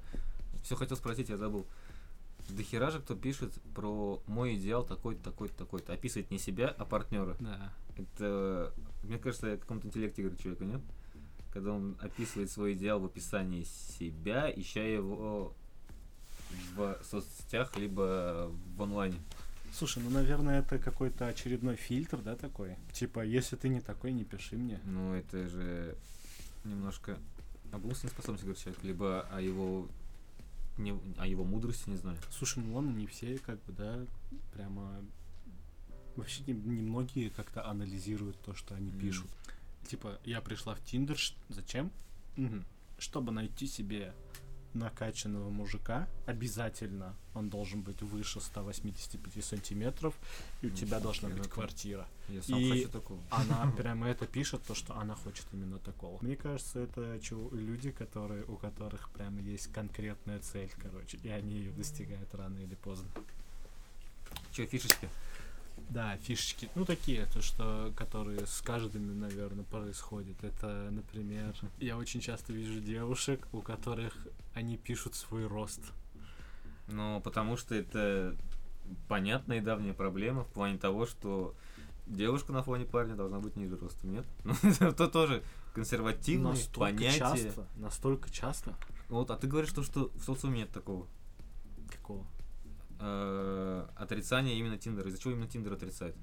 Все хотел спросить, я забыл. До хера же кто пишет про мой идеал такой-то, такой-то, такой-то. Описывает не себя, а партнера. Да. Это, мне кажется, о каком-то интеллекте говорит человеку, нет? Когда он описывает свой идеал в описании себя, ища его в соцсетях, либо в онлайне. Слушай, ну, наверное, это какой-то очередной фильтр, да, такой? Типа, если ты не такой, не пиши мне. Ну, это же немножко об умственной способности говорит человек, либо о его... Не, о его мудрости, не знаю. Слушай, ну ладно, не все, как бы, да, прямо... Вообще немногие как-то анализируют то, что они пишут. Типа, я пришла в Тиндер, зачем? Чтобы найти себе накачанного мужика, обязательно он должен быть выше 185 сантиметров, и у тебя должна быть квартира. Я сам хочу такого. Она прямо это пишет, то, что она хочет именно такого. Мне кажется, это люди, которые, у которых прямо есть конкретная цель, короче, и они ее достигают рано или поздно. Че, фишечки? Да, фишечки. Ну, такие, то, что, которые с каждым, наверное, происходят. Это, например, я очень часто вижу девушек, у которых они пишут свой рост. Ну, потому что это понятная и давняя проблема в плане того, что девушка на фоне парня должна быть ниже ростом, нет? Ну, это тоже консервативное понятие. Настолько часто. Вот, а ты говоришь, что в социуме нет такого. Какого? Отрицание именно Тиндера. Из-за чего именно Тиндер отрицает?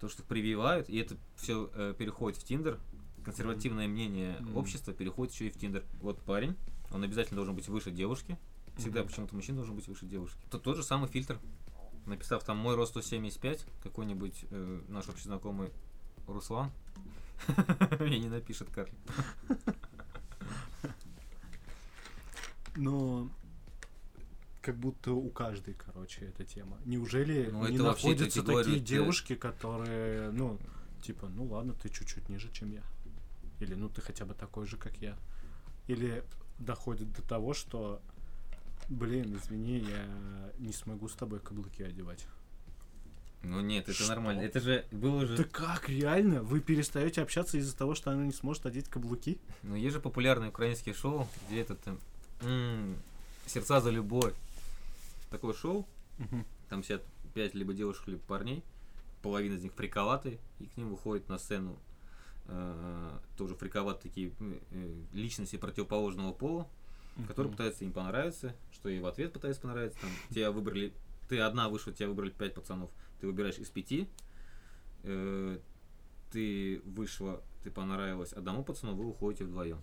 То, что прививают, и это все переходит в Тиндер. Консервативное мнение общества переходит еще и в Тиндер. Вот парень, он обязательно должен быть выше девушки. Всегда почему-то мужчина должен быть выше девушки. Это тот же самый фильтр. Написав там мой рост 175, какой-нибудь наш общий знакомый Руслан мне не напишет Карл. Но... Как будто у каждой, короче, эта тема. Неужели не находятся такие девушки, которые, ну, типа, ну ладно, ты чуть-чуть ниже, чем я. Или, ну, ты хотя бы такой же, как я. Или доходит до того, что, блин, извини, я не смогу с тобой каблуки одевать. Ну нет, это нормально. Это же было уже... Да как, реально? Вы перестаете общаться из-за того, что она не сможет одеть каблуки? Ну, есть же популярные украинские шоу, где этот «Сердца за любовь». Такое шоу, там сидят 5 либо девушек, либо парней, половина из них фриковатые, и к ним выходит на сцену тоже фриковатые такие личности противоположного пола, которые пытаются им понравиться, что и в ответ пытаются понравиться. Там, тебя выбрали, ты одна вышла, тебя выбрали 5 пацанов, ты выбираешь из 5, ты вышла, ты понравилась одному пацану, вы уходите вдвоем.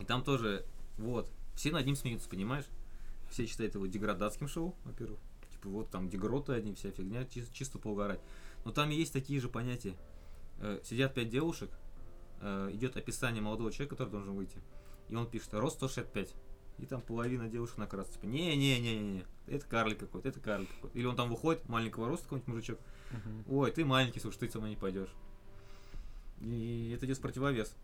И там тоже, вот, все над ним смеются, понимаешь? Все считают его деградатским шоу, во-первых. Типа вот там дегроты одни, вся фигня, чисто поугарать. Но там есть такие же понятия. Сидят 5 девушек, идет описание молодого человека, который должен выйти. И он пишет, рост 165. И там половина девушек на красный. Типа, не-не-не-не, это карлик какой-то, это карлик какой-то. Или он там выходит, маленького роста какой-нибудь мужичок. Ой, ты маленький, слушай, ты со мной не пойдешь. И это идет в противовес.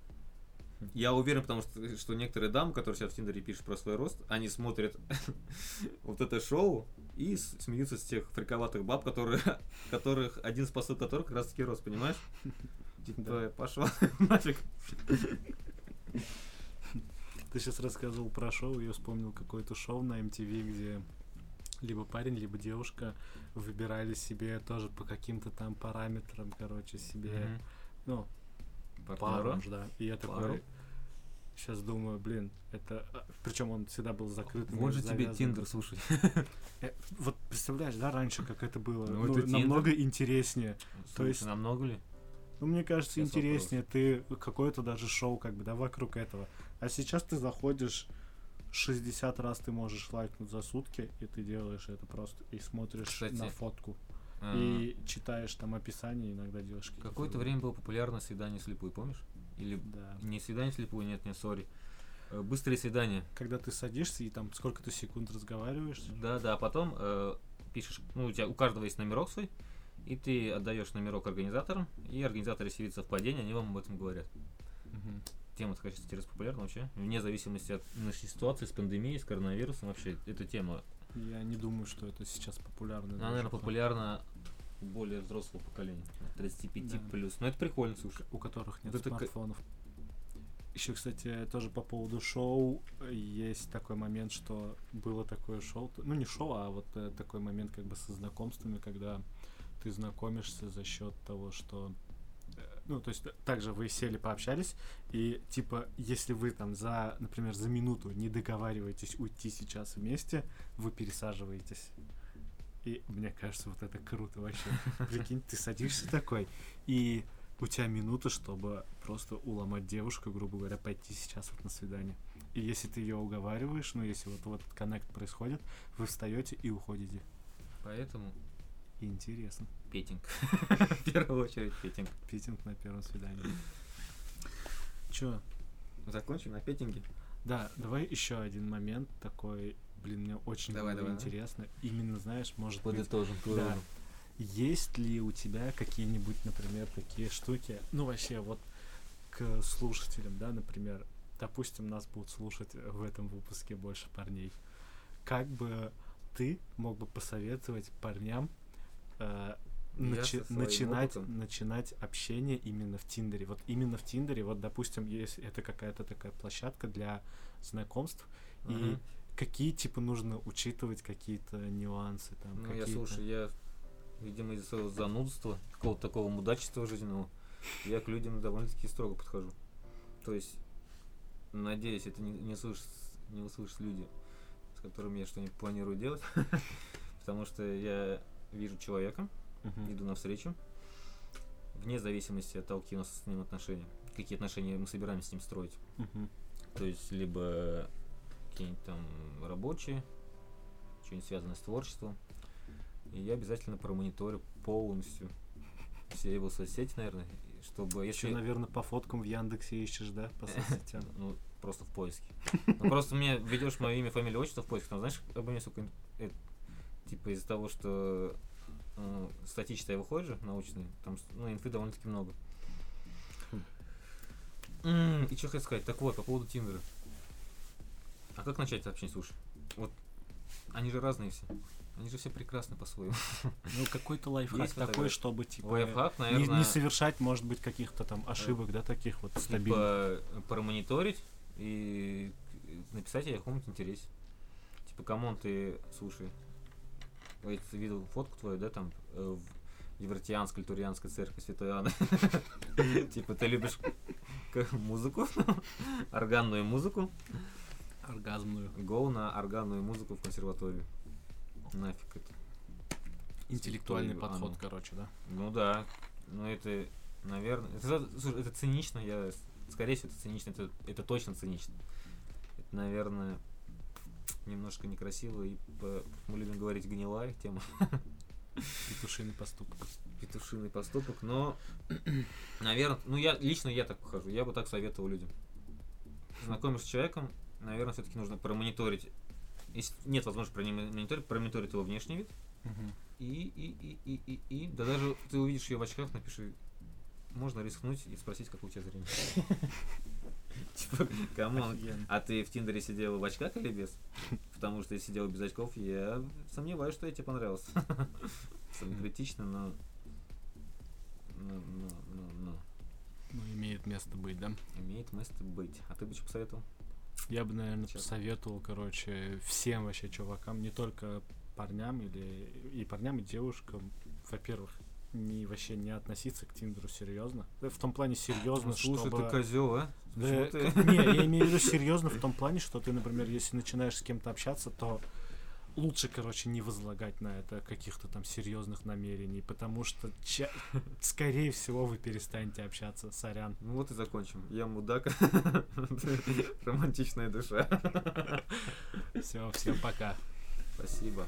Я уверен, потому что некоторые дамы, которые сейчас в Тиндере пишут про свой рост, они смотрят вот это шоу и смеются с тех фриковатых баб, которых один из посыл которых как раз таки рост, понимаешь? Типа, пошла нафиг. Ты сейчас рассказывал про шоу, я вспомнил какое-то шоу на MTV, где либо парень, либо девушка выбирали себе тоже по каким-то там параметрам, короче, себе, ну, пару, да. И я такой сейчас думаю, блин, это... Причем он всегда был закрытым. Вот же тебе Tinder, слушай. Вот представляешь, да, раньше, как это было? Ну, это намного интереснее. Слушай, то есть... намного ли? Ну, мне кажется, сейчас интереснее. Вопрос. Ты какое-то даже шоу, как бы, да, вокруг этого. А сейчас ты заходишь... 60 раз ты можешь лайкнуть за сутки, и ты делаешь это просто, и смотришь, кстати, на фотку, и читаешь там описание, иногда делаешь какие-то... Какое-то время было популярно свидание слепую, помнишь? Или да. Не свидание слепую, нет, сори. Быстрое свидание. Когда ты садишься и там сколько-то секунд разговариваешь. Да, а потом пишешь, ну, у тебя у каждого есть номерок свой, и ты отдаешь номерок организаторам, и организаторы сидят совпадение, они вам об этом говорят. Тема, конечно, сейчас популярна вообще, вне зависимости от нашей ситуации с пандемией, с коронавирусом, вообще эта тема. Я не думаю, что это сейчас популярно. Она, наверное, популярна более взрослого поколения, 35 да. плюс. Но это прикольно, слушай. У которых нет смартфонов. Еще, кстати, тоже по поводу шоу есть такой момент, что было такое шоу, ну не шоу, а вот такой момент как бы со знакомствами, когда ты знакомишься за счет того, что... Ну, то есть, также вы сели, пообщались, и, типа, если вы там за, например, за минуту не договариваетесь уйти сейчас вместе, вы пересаживаетесь. И мне кажется, вот это круто вообще. Прикинь, ты садишься такой, и у тебя минута, чтобы просто уломать девушку, грубо говоря, пойти сейчас вот на свидание. И если ты ее уговариваешь, ну, если вот этот коннект происходит, вы встаете и уходите. Поэтому... Интересно. Петинг. В первую очередь петинг. Петинг на первом свидании. Чё? Закончим на петинге? Да, давай еще один момент такой, блин, мне очень интересно. Именно, знаешь, может быть... Подытожим. Да. Есть ли у тебя какие-нибудь, например, такие штуки, ну, вообще, вот к слушателям, да, например, допустим, нас будут слушать в этом выпуске больше парней. Как бы ты мог бы посоветовать парням начинать общение именно в Тиндере. Вот именно в Тиндере, вот, допустим, есть это какая-то такая площадка для знакомств, и какие, типа, нужно учитывать какие-то нюансы там. Ну, какие-то... я, видимо, из-за своего занудства, какого-то такого мудачества жизненного, я к людям довольно-таки строго подхожу. То есть, надеюсь, это не услышат люди, с которыми я что-нибудь планирую делать, потому что я... Вижу человека, иду навстречу, вне зависимости от того, какие у нас с ним отношения, какие отношения мы собираемся с ним строить. То есть, либо какие-нибудь там рабочие, что-нибудь связанное с творчеством. И я обязательно промониторю полностью все его соцсети, наверное, чтобы... Еще, наверное, по фоткам в Яндексе ищешь, да, по соцсетям? Ну, просто в поиске. Просто мне ведешь мое имя, фамилию, отчество в поиске, там, знаешь, обо мне сколько... Типа из-за того, что статьи-то я выходит же, научные, там инфы довольно-таки много. И что хочу сказать, так вот, по поводу Тиндера. А как начать общение, слушай? Вот, они же разные все. Они же все прекрасны по-своему. Ну, какой-то лайфхак есть такой, фотографии? Чтобы, типа, лайфхак, наверное, не совершать, может быть, каких-то там ошибок, да, таких вот стабильных. Типа, промониторить и написать о каком-то интересе. Типа, камон, ты, слушай, я видел фотку твою, да, там, в Евротианской, Турианской церкви Святой Аны. Типа, ты любишь музыку, органную музыку. Оргазмную. Гоу на органную музыку в консерваторию. Нафиг это. Интеллектуальный подход, короче, да? Ну да. Ну это, наверное... Слушай, это цинично, я... Скорее всего, это цинично, это точно цинично. Это, наверное... Немножко некрасиво, и мы любим говорить гнилая тема. Петушиный поступок, но, наверное, ну я лично так похожу, я бы так советовал людям. Знакомишься с человеком, наверное, все-таки нужно промониторить, если нет возможности промониторить его внешний вид, и да даже ты увидишь ее в очках, напиши, можно рискнуть и спросить, какое у тебя зрение. Типа, камон, а ты в Тиндере сидела в очках или без? Потому что я сидел без очков, я сомневаюсь, что я тебе понравился. Самокритично, но... Ну, имеет место быть, да? Имеет место быть. А ты бы что посоветовал? Я бы, наверное, посоветовал, короче, всем вообще чувакам, не только парням и парням, и девушкам, во-первых, вообще не относиться к Тиндеру серьезно. В том плане серьезно, слушай, чтобы... ты козел, а? Да, не, я имею в виду серьезно в том плане, что ты, например, если начинаешь с кем-то общаться, то лучше, короче, не возлагать на это каких-то там серьезных намерений, потому что, скорее всего, вы перестанете общаться. Сорян. Ну вот и закончим. Я мудак. Романтичная душа. Все, всем пока. Спасибо.